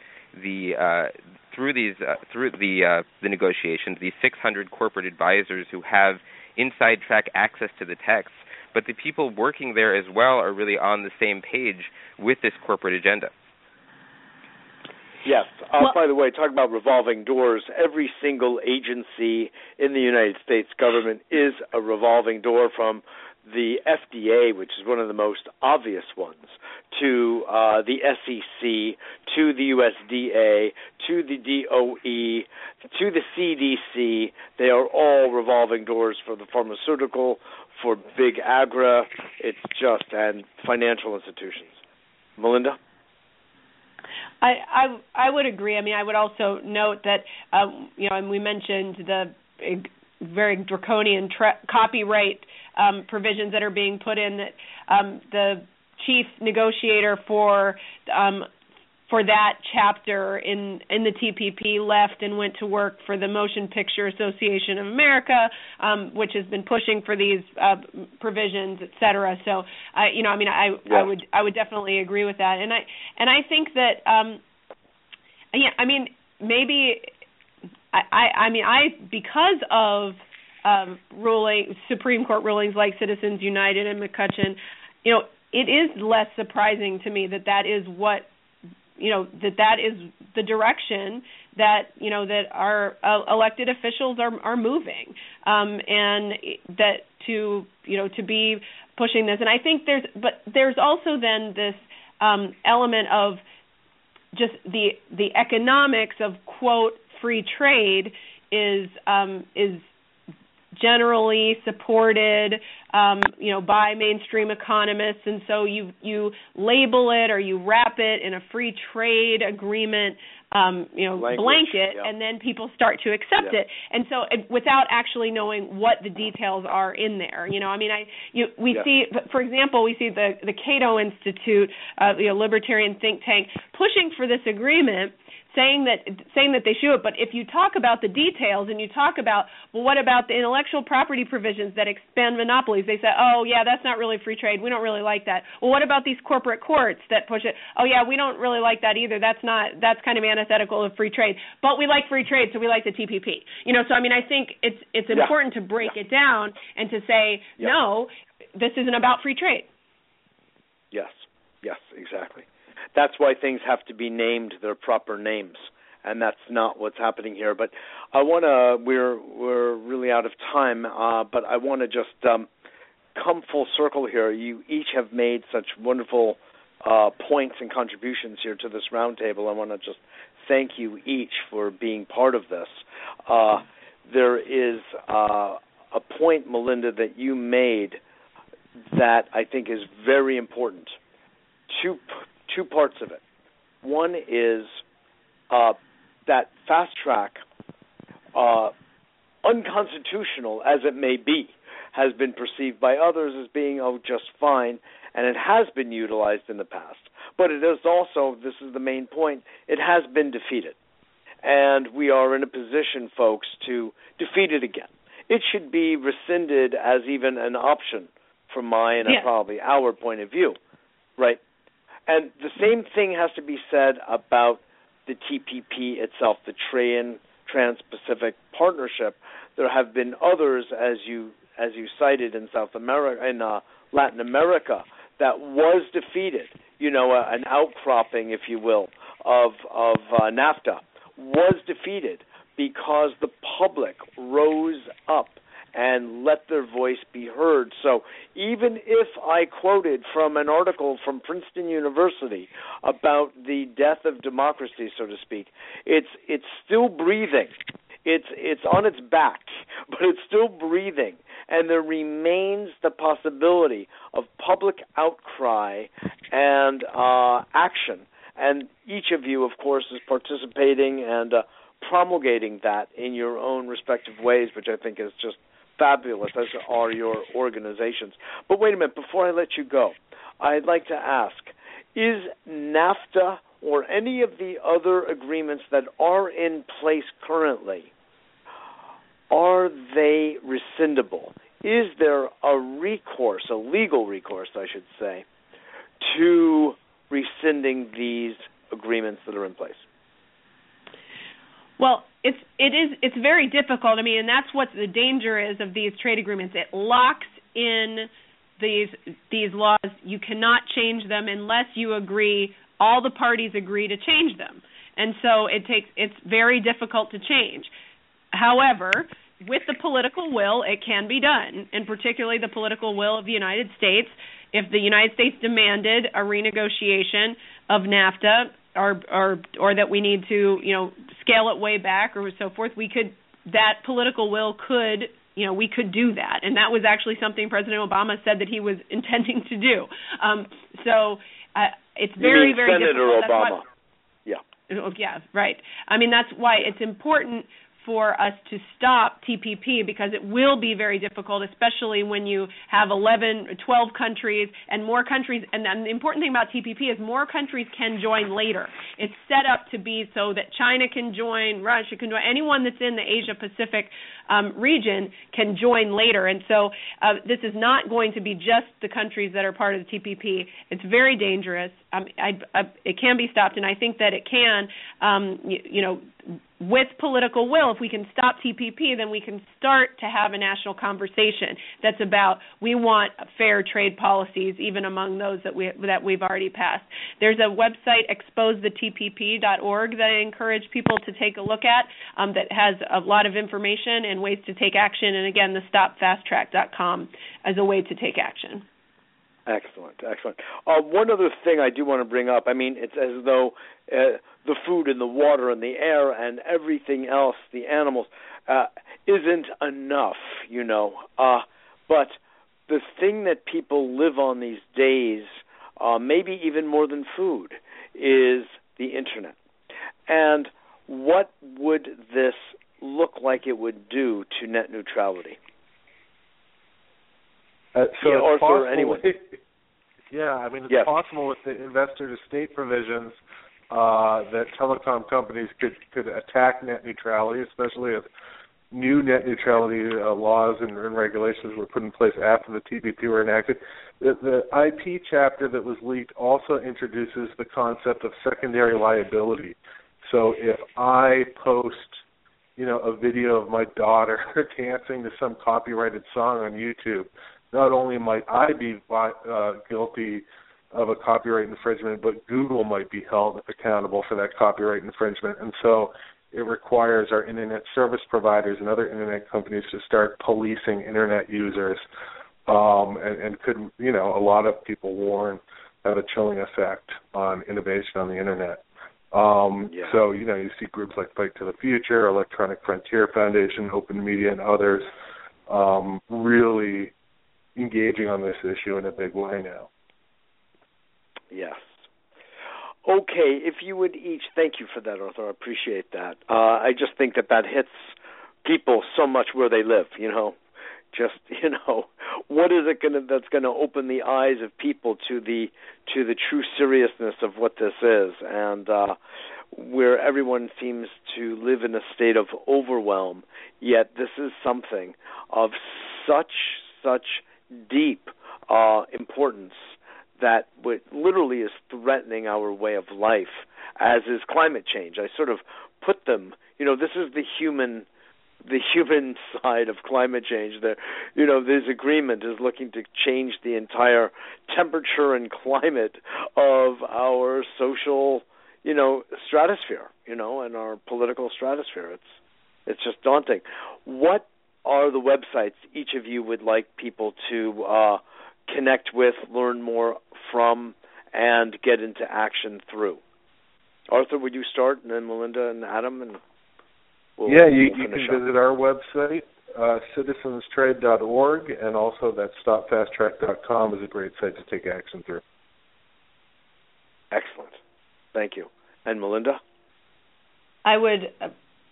through the negotiations, these 600 corporate advisors who have inside track access to the texts, but the people working there as well are really on the same page with this corporate agenda. Yes. By the way, talking about revolving doors, every single agency in the United States government is a revolving door, from the FDA, which is one of the most obvious ones, to the SEC, to the USDA, to the DOE, to the CDC. They are all revolving doors for the pharmaceutical, for big agri, and financial institutions. Melinda? I would agree. I would also note that, and we mentioned the very draconian copyright provisions that are being put in that the chief negotiator for that chapter in the TPP left and went to work for the Motion Picture Association of America, which has been pushing for these provisions, et cetera. So, I would definitely agree with that, and I think that because of Supreme Court rulings like Citizens United and McCutcheon, it is less surprising to me that is what. That is the direction that our elected officials are moving, and that to be pushing this. And I think there's also then this element of just the economics of quote free trade is generally supported, by mainstream economists, and so you label it or you wrap it in a free trade agreement, blanket, and then people start to accept it, and so without actually knowing what the details are in there. See, for example, we see the Cato Institute, the libertarian think tank, pushing for this agreement, saying that they should, but if you talk about the details and you talk about, well, what about the intellectual property provisions that expand monopolies? They say, oh, yeah, that's not really free trade. We don't really like that. Well, what about these corporate courts that push it? Oh, yeah, we don't really like that either. That's kind of antithetical of free trade. But we like free trade, so we like the TPP. I think it's important to break it down and to say, no, this isn't about free trade. Yes, exactly. That's why things have to be named their proper names, and that's not what's happening here. But we're really out of time, but I want to just come full circle here. You each have made such wonderful points and contributions here to this roundtable. I want to just thank you each for being part of this. There is a point, Melinda, that you made that I think is very important. Two parts of it. One is that fast track, unconstitutional as it may be, has been perceived by others as being just fine, and it has been utilized in the past. But it is also, this is the main point, it has been defeated. And we are in a position, folks, to defeat it again. It should be rescinded as even an option from my and probably our point of view, right? And the same thing has to be said about the TPP itself, the Trans-Pacific Partnership. There have been others, as you cited, in South America, in Latin America, that was defeated. An outcropping, if you will, of NAFTA was defeated because the public rose up and let their voice be heard. So even if I quoted from an article from Princeton University about the death of democracy, so to speak, it's still breathing. It's on its back, but it's still breathing. And there remains the possibility of public outcry and action. And each of you, of course, is participating and promulgating that in your own respective ways, which I think is just fabulous, as are your organizations. But wait a minute, before I let you go, I'd like to ask, is NAFTA or any of the other agreements that are in place currently, are they rescindable? Is there a recourse, a legal recourse, I should say, to rescinding these agreements that are in place? Well, it's very difficult. And that's what the danger is of these trade agreements. It locks in these laws. You cannot change them unless you agree. All the parties agree to change them, and so it's very difficult to change. However, with the political will, it can be done, and particularly the political will of the United States. If the United States demanded a renegotiation of NAFTA, or that we need to, scale it way back or so forth, that political will could, we could do that. And that was actually something President Obama said that he was intending to do. It's very, very difficult. Senator Obama. That's why, right. That's why it's important for us to stop TPP, because it will be very difficult, especially when you have 12 countries and more countries. And the important thing about TPP is more countries can join later. It's set up to be so that China can join, Russia can join, anyone that's in the Asia-Pacific region can join later. And so this is not going to be just the countries that are part of the TPP. It's very dangerous. It can be stopped, and I think that it can, with political will. If we can stop TPP, then we can start to have a national conversation that's about, we want fair trade policies, even among those that we've already passed. There's a website, exposethetpp.org, that I encourage people to take a look at, that has a lot of information and ways to take action. And again, the stopfasttrack.com as a way to take action. Excellent, excellent. One other thing I do want to bring up, I mean, it's as though the food and the water and the air and everything else, the animals, isn't enough, but the thing that people live on these days, maybe even more than food, is the Internet. And what would this look like it would do to net neutrality? Or anyone. Yeah, I mean, it's possible with the investor-to-state provisions that telecom companies could attack net neutrality, especially if new net neutrality laws and regulations were put in place after the TPP were enacted. The IP chapter that was leaked also introduces the concept of secondary liability. So if I post a video of my daughter dancing to some copyrighted song on YouTube, not only might I be guilty of a copyright infringement, but Google might be held accountable for that copyright infringement. And so it requires our Internet service providers and other Internet companies to start policing Internet users and could, a lot of people warn of a chilling effect on innovation on the Internet. So, you see groups like Fight to the Future, Electronic Frontier Foundation, Open Media, and others really engaging on this issue in a big way now. Yes. Okay, if you would each, thank you for that, Arthur, I appreciate that. I just think that hits people so much where they live, what is it that's going to open the eyes of people to the true seriousness of what this is, and where everyone seems to live in a state of overwhelm, yet this is something of such deep importance that literally is threatening our way of life, as is climate change. I sort of put them, this is the human side of climate change. This agreement is looking to change the entire temperature and climate of our social, stratosphere, and our political stratosphere. It's just daunting. What are the websites each of you would like people to connect with, learn more from, and get into action through? Arthur, would you start, and then Melinda and Adam? And you can visit our website, citizenstrade.org, and also that stopfasttrack.com is a great site to take action through. Excellent. Thank you. And Melinda?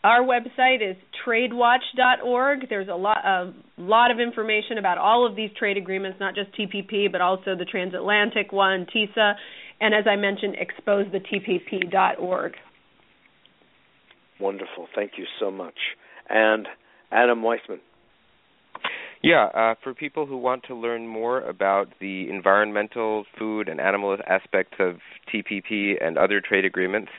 Our website is tradewatch.org. There's a lot of information about all of these trade agreements, not just TPP, but also the transatlantic one, TISA, and as I mentioned, exposethetpp.org. Wonderful. Thank you so much. And Adam Weissman. Yeah, for people who want to learn more about the environmental, food, and animal aspects of TPP and other trade agreements,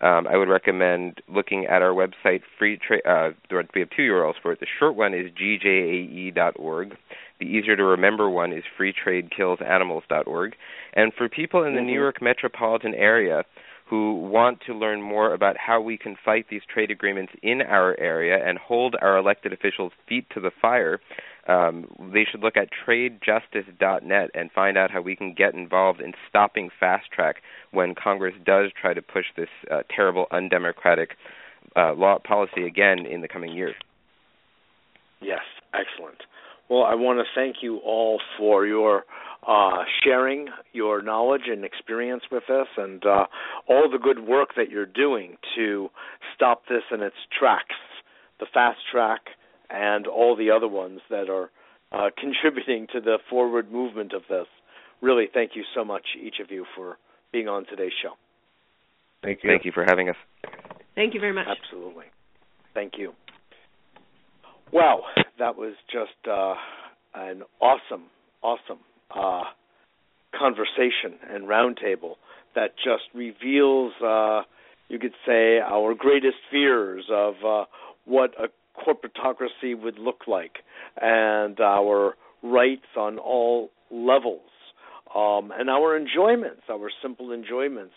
I would recommend looking at our website. We have two URLs for it. The short one is gjae.org. The easier-to-remember one is freetradekillsanimals.org. And for people in the New York metropolitan area who want to learn more about how we can fight these trade agreements in our area and hold our elected officials' feet to the fire, they should look at tradejustice.net and find out how we can get involved in stopping Fast Track when Congress does try to push this terrible, undemocratic law policy again in the coming years. Yes, excellent. Well, I want to thank you all for your sharing your knowledge and experience with us, and all the good work that you're doing to stop this in its tracks. the Fast Track, and all the other ones that are contributing to the forward movement of this. Really, thank you so much, each of you, for being on today's show. Thank you. Thank you for having us. Thank you very much. Absolutely. Thank you. Wow, that was just an awesome conversation and roundtable that just reveals, you could say, our greatest fears of what a corporatocracy would look like and our rights on all levels and our enjoyments, our simple enjoyments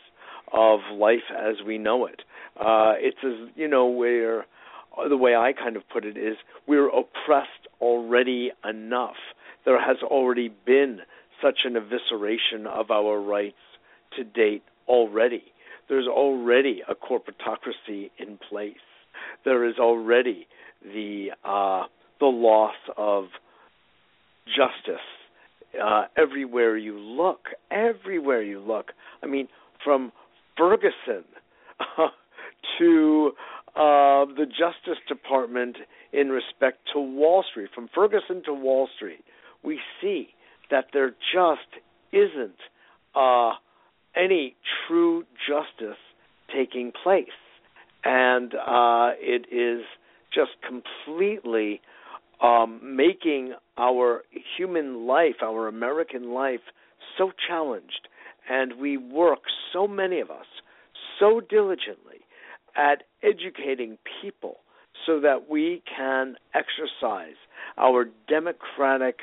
of life as we know it. It's as, you know, where the way I kind of put it is we're oppressed already enough. There has already been such an evisceration of our rights to date already. There's already a corporatocracy in place. There is already the loss of justice everywhere you look. Everywhere you look. I mean, from Ferguson to the Justice Department in respect to Wall Street, from Ferguson to Wall Street, we see that there just isn't any true justice taking place. And it is just completely making our human life, our American life, so challenged. And we work, so many of us, so diligently at educating people so that we can exercise our democratic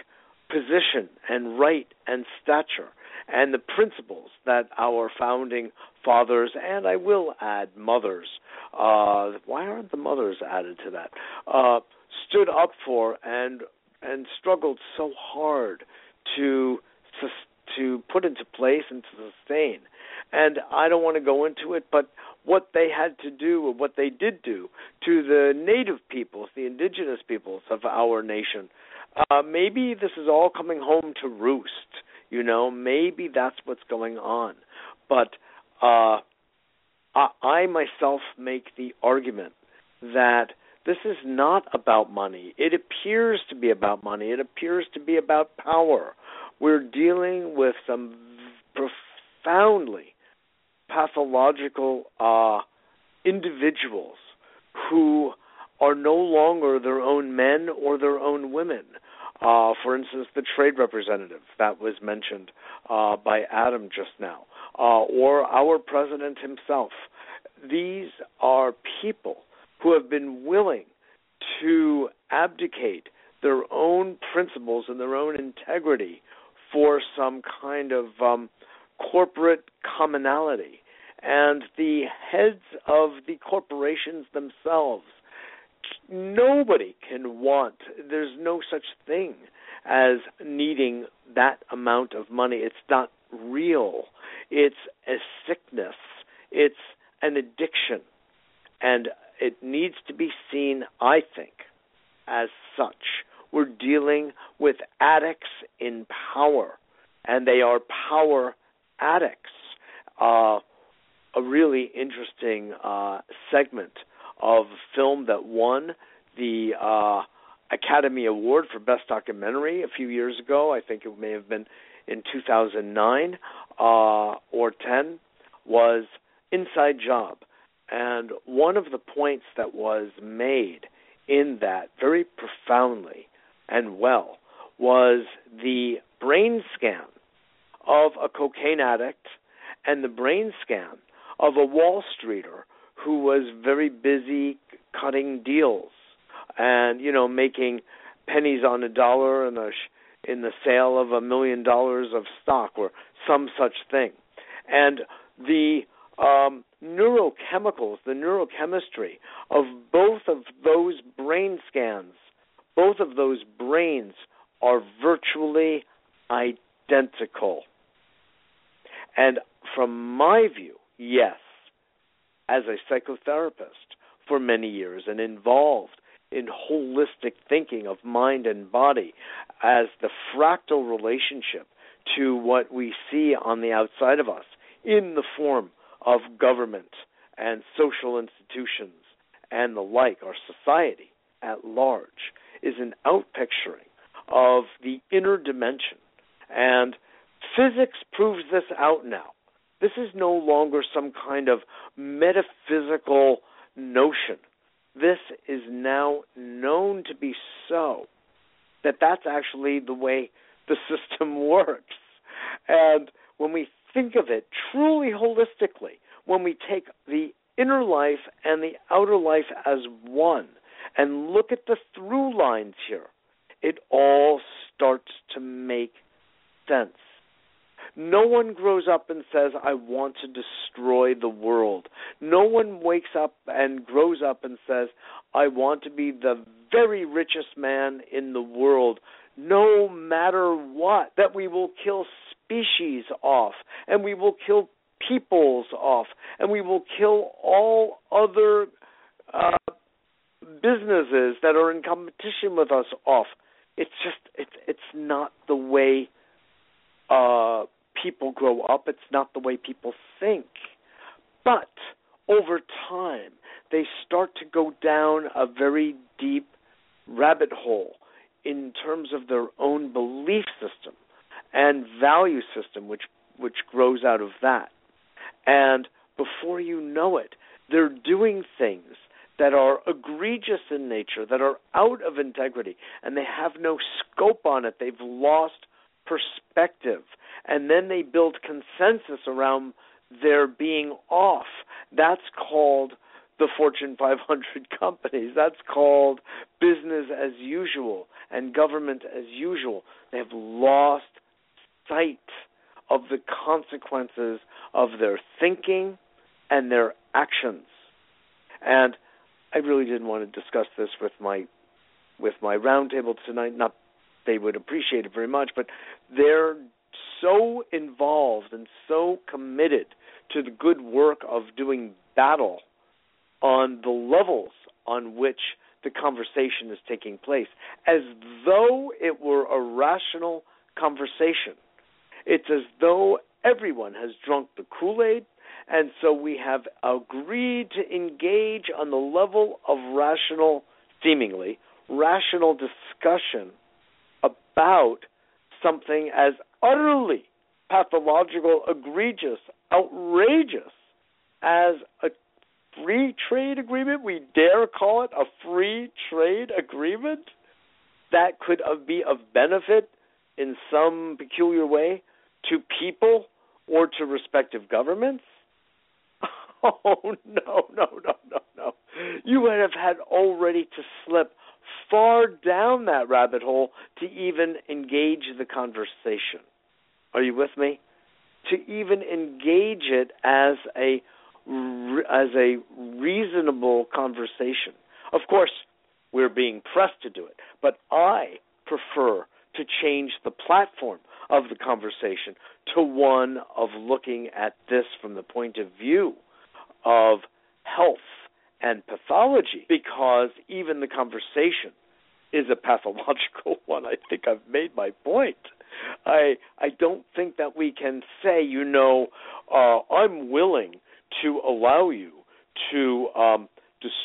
position and right and stature and the principles that our founding fathers, and I will add mothers, why aren't the mothers added to that, stood up for and struggled so hard to put into place and to sustain. And I don't want to go into it, but what they had to do or what they did do to the native peoples, the indigenous peoples of our nation, maybe this is all coming home to roost, you know. Maybe that's what's going on. But I myself make the argument that this is not about money. It appears to be about money. It appears to be about power. We're dealing with some profoundly pathological individuals who are no longer their own men or their own women. For instance, the trade representative that was mentioned by Adam just now, or our president himself. These are people who have been willing to abdicate their own principles and their own integrity for some kind of corporate commonality. And the heads of the corporations themselves, nobody can want. There's no such thing as needing that amount of money. It's not real. It's a sickness. It's an addiction. And it needs to be seen, I think, as such. We're dealing with addicts in power, and they are power addicts. A really interesting segment of film that won the Academy Award for Best Documentary a few years ago. I think it may have been in 2009 or 10, was Inside Job. And one of the points that was made in that very profoundly and well was the brain scan of a cocaine addict and the brain scan of a Wall Streeter who was very busy cutting deals and, you know, making pennies on a dollar and in the sale of $1 million of stock or some such thing. And the neurochemicals, the neurochemistry of both of those brain scans, both of those brains are virtually identical. And from my view, yes, as a psychotherapist for many years and involved in holistic thinking of mind and body as the fractal relationship to what we see on the outside of us in the form of government and social institutions and the like, our society at large, is an outpicturing of the inner dimension. And physics proves this out now. This is no longer some kind of metaphysical notion. This is now known to be so that that's actually the way the system works. And when we think of it truly holistically, when we take the inner life and the outer life as one and look at the through lines here, it all starts to make sense. No one grows up and says, I want to destroy the world. No one wakes up and grows up and says, I want to be the very richest man in the world, no matter what, that we will kill species off, and we will kill peoples off, and we will kill all other businesses that are in competition with us off. It's just, it's not the way people grow up. It's not the way people think. But over time, they start to go down a very deep rabbit hole in terms of their own belief system and value system, which grows out of that. And before you know it, they're doing things that are egregious in nature, that are out of integrity, and they have no scope on it. They've lost perspective. And then they build consensus around their being off. That's called the Fortune 500 companies. That's called business as usual and government as usual. They have lost sight of the consequences of their thinking and their actions. And I really didn't want to discuss this with my roundtable tonight. Not they would appreciate it very much, but they're so involved and so committed to the good work of doing battle on the levels on which the conversation is taking place, as though it were a rational conversation. It's as though everyone has drunk the Kool-Aid, and so we have agreed to engage on the level of rational, seemingly rational discussion about something as utterly pathological, egregious, outrageous as a free trade agreement. We dare call it a free trade agreement that could be of benefit in some peculiar way to people or to respective governments? Oh, no. You would have had already to slip far down that rabbit hole to even engage the conversation. Are you with me? To even engage it as a reasonable conversation. Of course, we're being pressed to do it, but I prefer to change the platform of the conversation to one of looking at this from the point of view of health and pathology, because even the conversation is a pathological one. I think I've made my point. I don't think that we can say, I'm willing to allow you to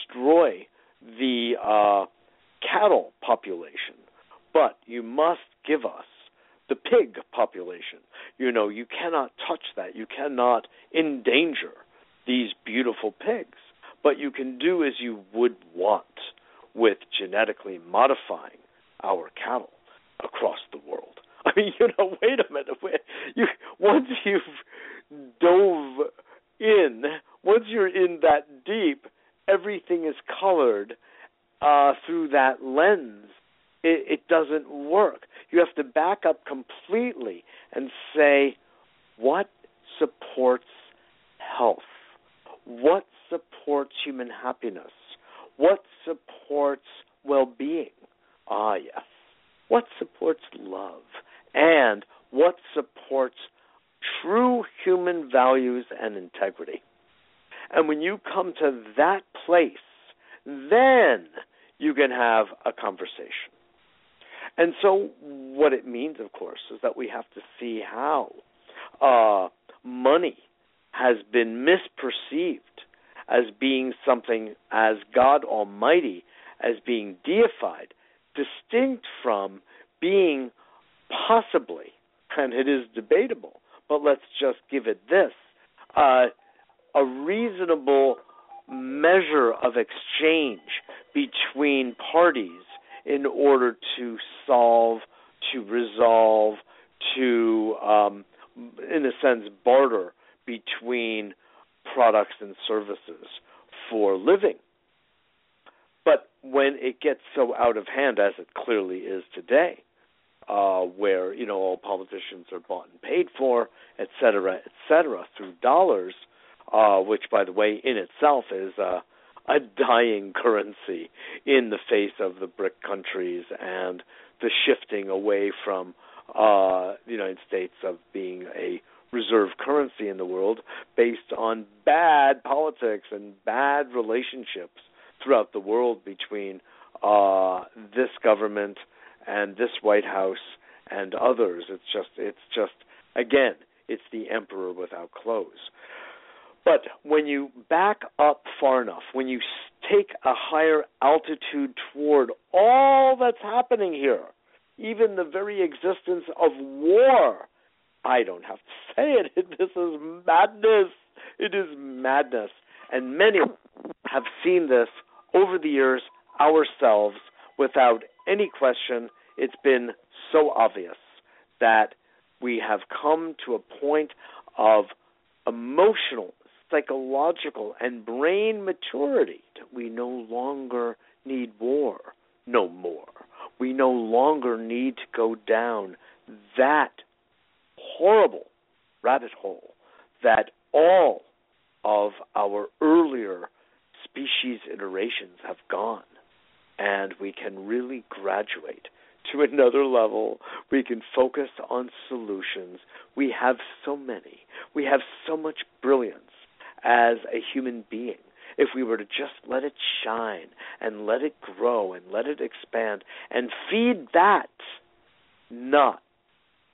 destroy the cattle population, but you must give us the pig population. You cannot touch that. You cannot endanger these beautiful pigs. But you can do as you would want with genetically modifying our cattle across the world. I mean, wait a minute. Once you've dove in, once you're in that deep, everything is colored through that lens. It doesn't work. You have to back up completely and say, what supports health? What supports human happiness? What supports well-being? Ah, yes. What supports love? And what supports true human values and integrity? And when you come to that place, then you can have a conversation. And so what it means, of course, is that we have to see how money has been misperceived as being something as God Almighty, as being deified, distinct from being possibly, and it is debatable, but let's just give it this, a reasonable measure of exchange between parties in order to solve, to resolve, to, in a sense, barter between products and services for living. But when it gets so out of hand, as it clearly is today, where, you know, all politicians are bought and paid for, et cetera, through dollars, which, by the way, in itself is a dying currency in the face of the BRIC countries and the shifting away from the United States of being a reserve currency in the world based on bad politics and bad relationships throughout the world between this government and this White House and others. It's just again, it's the emperor without clothes. But when you back up far enough, when you take a higher altitude toward all that's happening here, even the very existence of war, I don't have to say it. This is madness. It is madness. And many have seen this over the years ourselves without any question. It's been so obvious that we have come to a point of emotional, psychological, and brain maturity that we no longer need war, no more. We no longer need to go down that horrible rabbit hole that all of our earlier species iterations have gone. And we can really graduate to another level. We can focus on solutions. We have so many. We have so much brilliance as a human being. If we were to just let it shine and let it grow and let it expand and feed that, not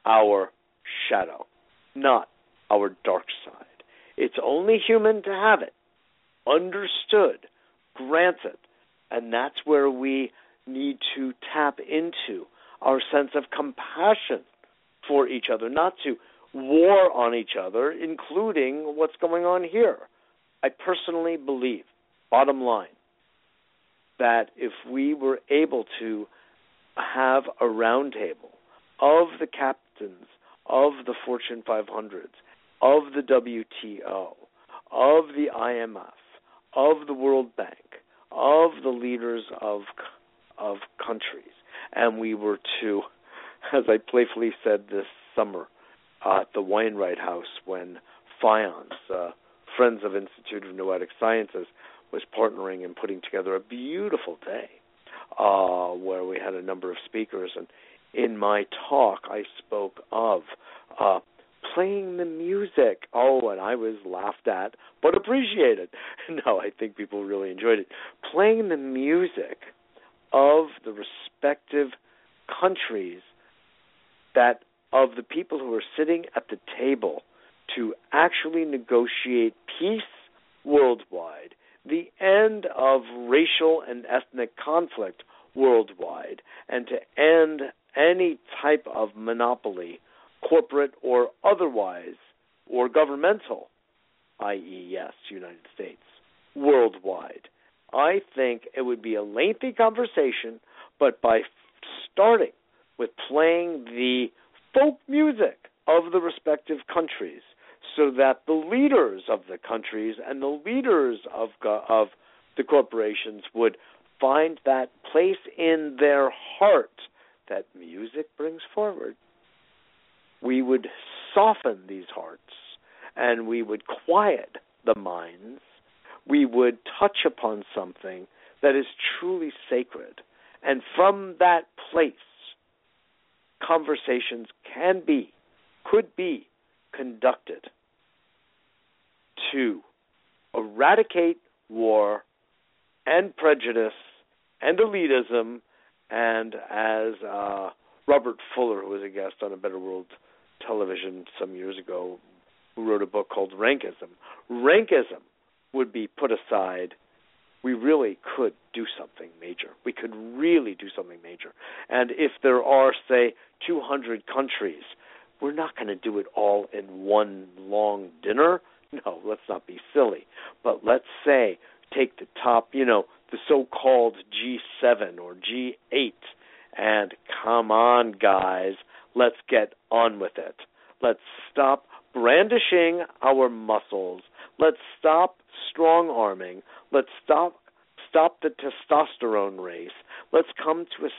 our shadow, not our dark side. It's only human to have it, understood, granted, and that's where we need to tap into our sense of compassion for each other, not to war on each other, including what's going on here. I personally believe, bottom line, that if we were able to have a roundtable of the captains of the Fortune 500s, of the WTO, of the IMF, of the World Bank, of the leaders of countries, and we were to, as I playfully said this summer at the Wainwright House when FIONS, Friends of Institute of Noetic Sciences, was partnering and putting together a beautiful day where we had a number of speakers. And in my talk, I spoke of playing the music. Oh, and I was laughed at, but appreciated. No, I think people really enjoyed it. Playing the music of the respective countries that of the people who are sitting at the table to actually negotiate peace worldwide, the end of racial and ethnic conflict worldwide, and to end any type of monopoly, corporate or otherwise, or governmental, i.e., yes, United States, worldwide. I think it would be a lengthy conversation, but by starting with playing the folk music of the respective countries, so that the leaders of the countries and the leaders of the corporations would find that place in their heart that music brings forward, we would soften these hearts, and we would quiet the minds. We would touch upon something that is truly sacred. And from that place, conversations can be, could be conducted to eradicate war and prejudice and elitism, and as Robert Fuller, who was a guest on A Better World Television some years ago, who wrote a book called Rankism. Rankism would be put aside, we really could do something major. We could really do something major. And if there are, say, 200 countries, we're not going to do it all in one long dinner. No, let's not be silly. But let's say take the top, the so-called G7 or G8, and come on, guys, let's get on with it. Let's stop brandishing our muscles. Let's stop strong-arming. Let's stop the testosterone race. Let's come to a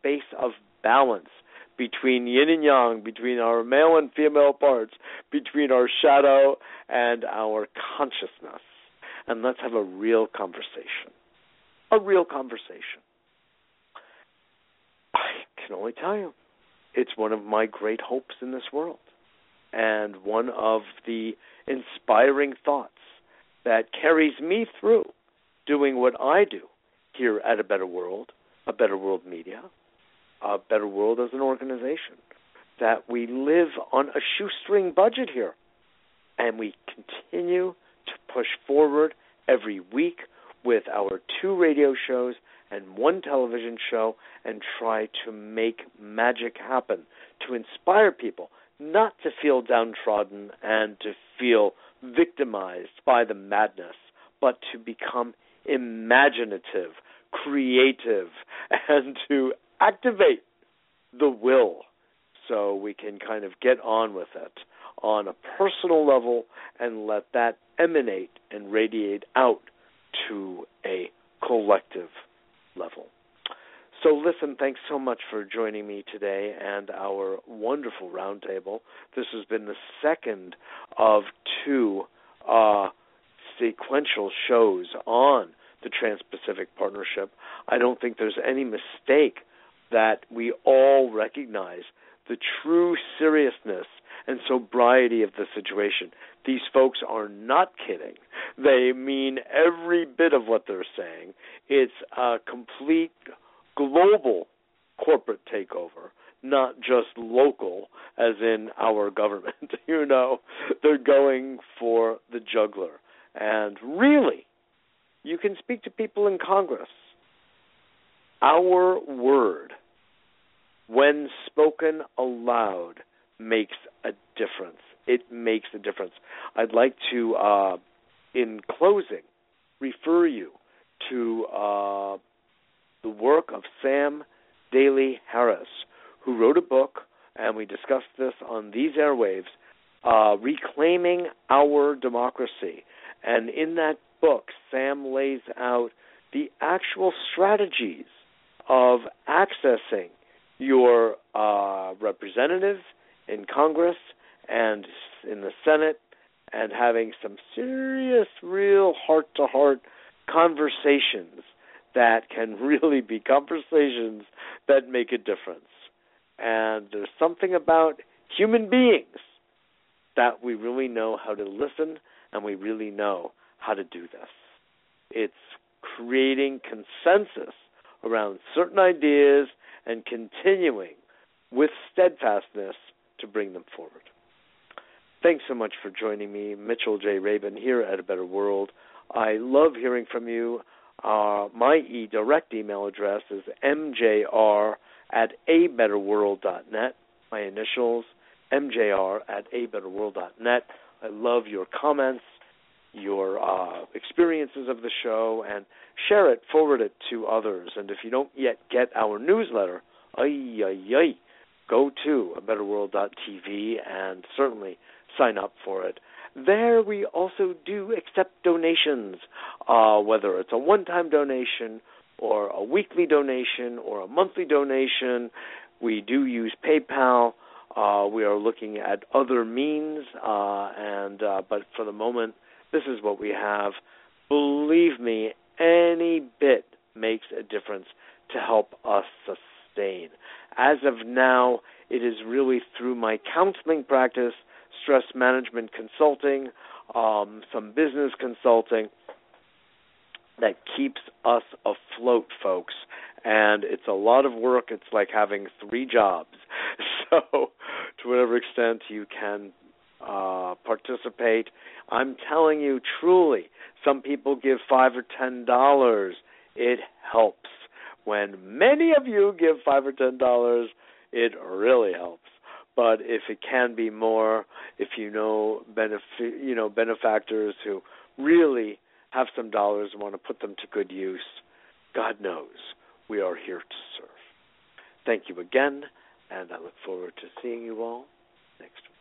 space of balance between yin and yang, between our male and female parts, between our shadow and our consciousness. And let's have a real conversation. A real conversation. I can only tell you, it's one of my great hopes in this world, and one of the inspiring thoughts that carries me through doing what I do here at A Better World Media, A Better World as an organization, that we live on a shoestring budget here, and we continue to push forward every week with our 2 radio shows and 1 television show, and try to make magic happen, to inspire people not to feel downtrodden and to feel victimized by the madness, but to become imaginative, creative, and to activate the will so we can kind of get on with it on a personal level and let that emanate and radiate out to a collective level. So listen, thanks so much for joining me today and our wonderful roundtable. This has been the second of 2 sequential shows on the Trans-Pacific Partnership. I don't think there's any mistake that we all recognize the true seriousness and sobriety of the situation. These folks are not kidding. They mean every bit of what they're saying. It's a complete global corporate takeover, not just local, as in our government. They're going for the jugular. And really, you can speak to people in Congress. Our word, when spoken aloud, makes a difference. It makes a difference. I'd like to, in closing, refer you to the work of Sam Daly Harris, who wrote a book, and we discussed this on these airwaves, Reclaiming Our Democracy. And in that book, Sam lays out the actual strategies of accessing your representatives in Congress and in the Senate, and having some serious, real heart-to-heart conversations that can really be conversations that make a difference. And there's something about human beings that we really know how to listen, and we really know how to do this. It's creating consensus around certain ideas and continuing with steadfastness to bring them forward. Thanks so much for joining me, Mitchell J. Rabin, here at A Better World. I love hearing from you. My direct email address is mjr@abetterworld.net. My initials, mjr@abetterworld.net. I love your comments, your experiences of the show, and share it, forward it to others. And if you don't yet get our newsletter, go to abetterworld.tv and certainly sign up for it. There we also do accept donations, whether it's a one-time donation or a weekly donation or a monthly donation. We do use PayPal. We are looking at other means, but for the moment, this is what we have. Believe me, any bit makes a difference to help us sustain. As of now, it is really through my counseling practice, stress management consulting, some business consulting, that keeps us afloat, folks. And it's a lot of work. It's like having 3 jobs. So to whatever extent you can participate. I'm telling you truly, some people give $5 or $10. It helps. When many of you give $5 or $10, it really helps. But if it can be more, if you know benefactors who really have some dollars and want to put them to good use, God knows we are here to serve. Thank you again, and I look forward to seeing you all next week.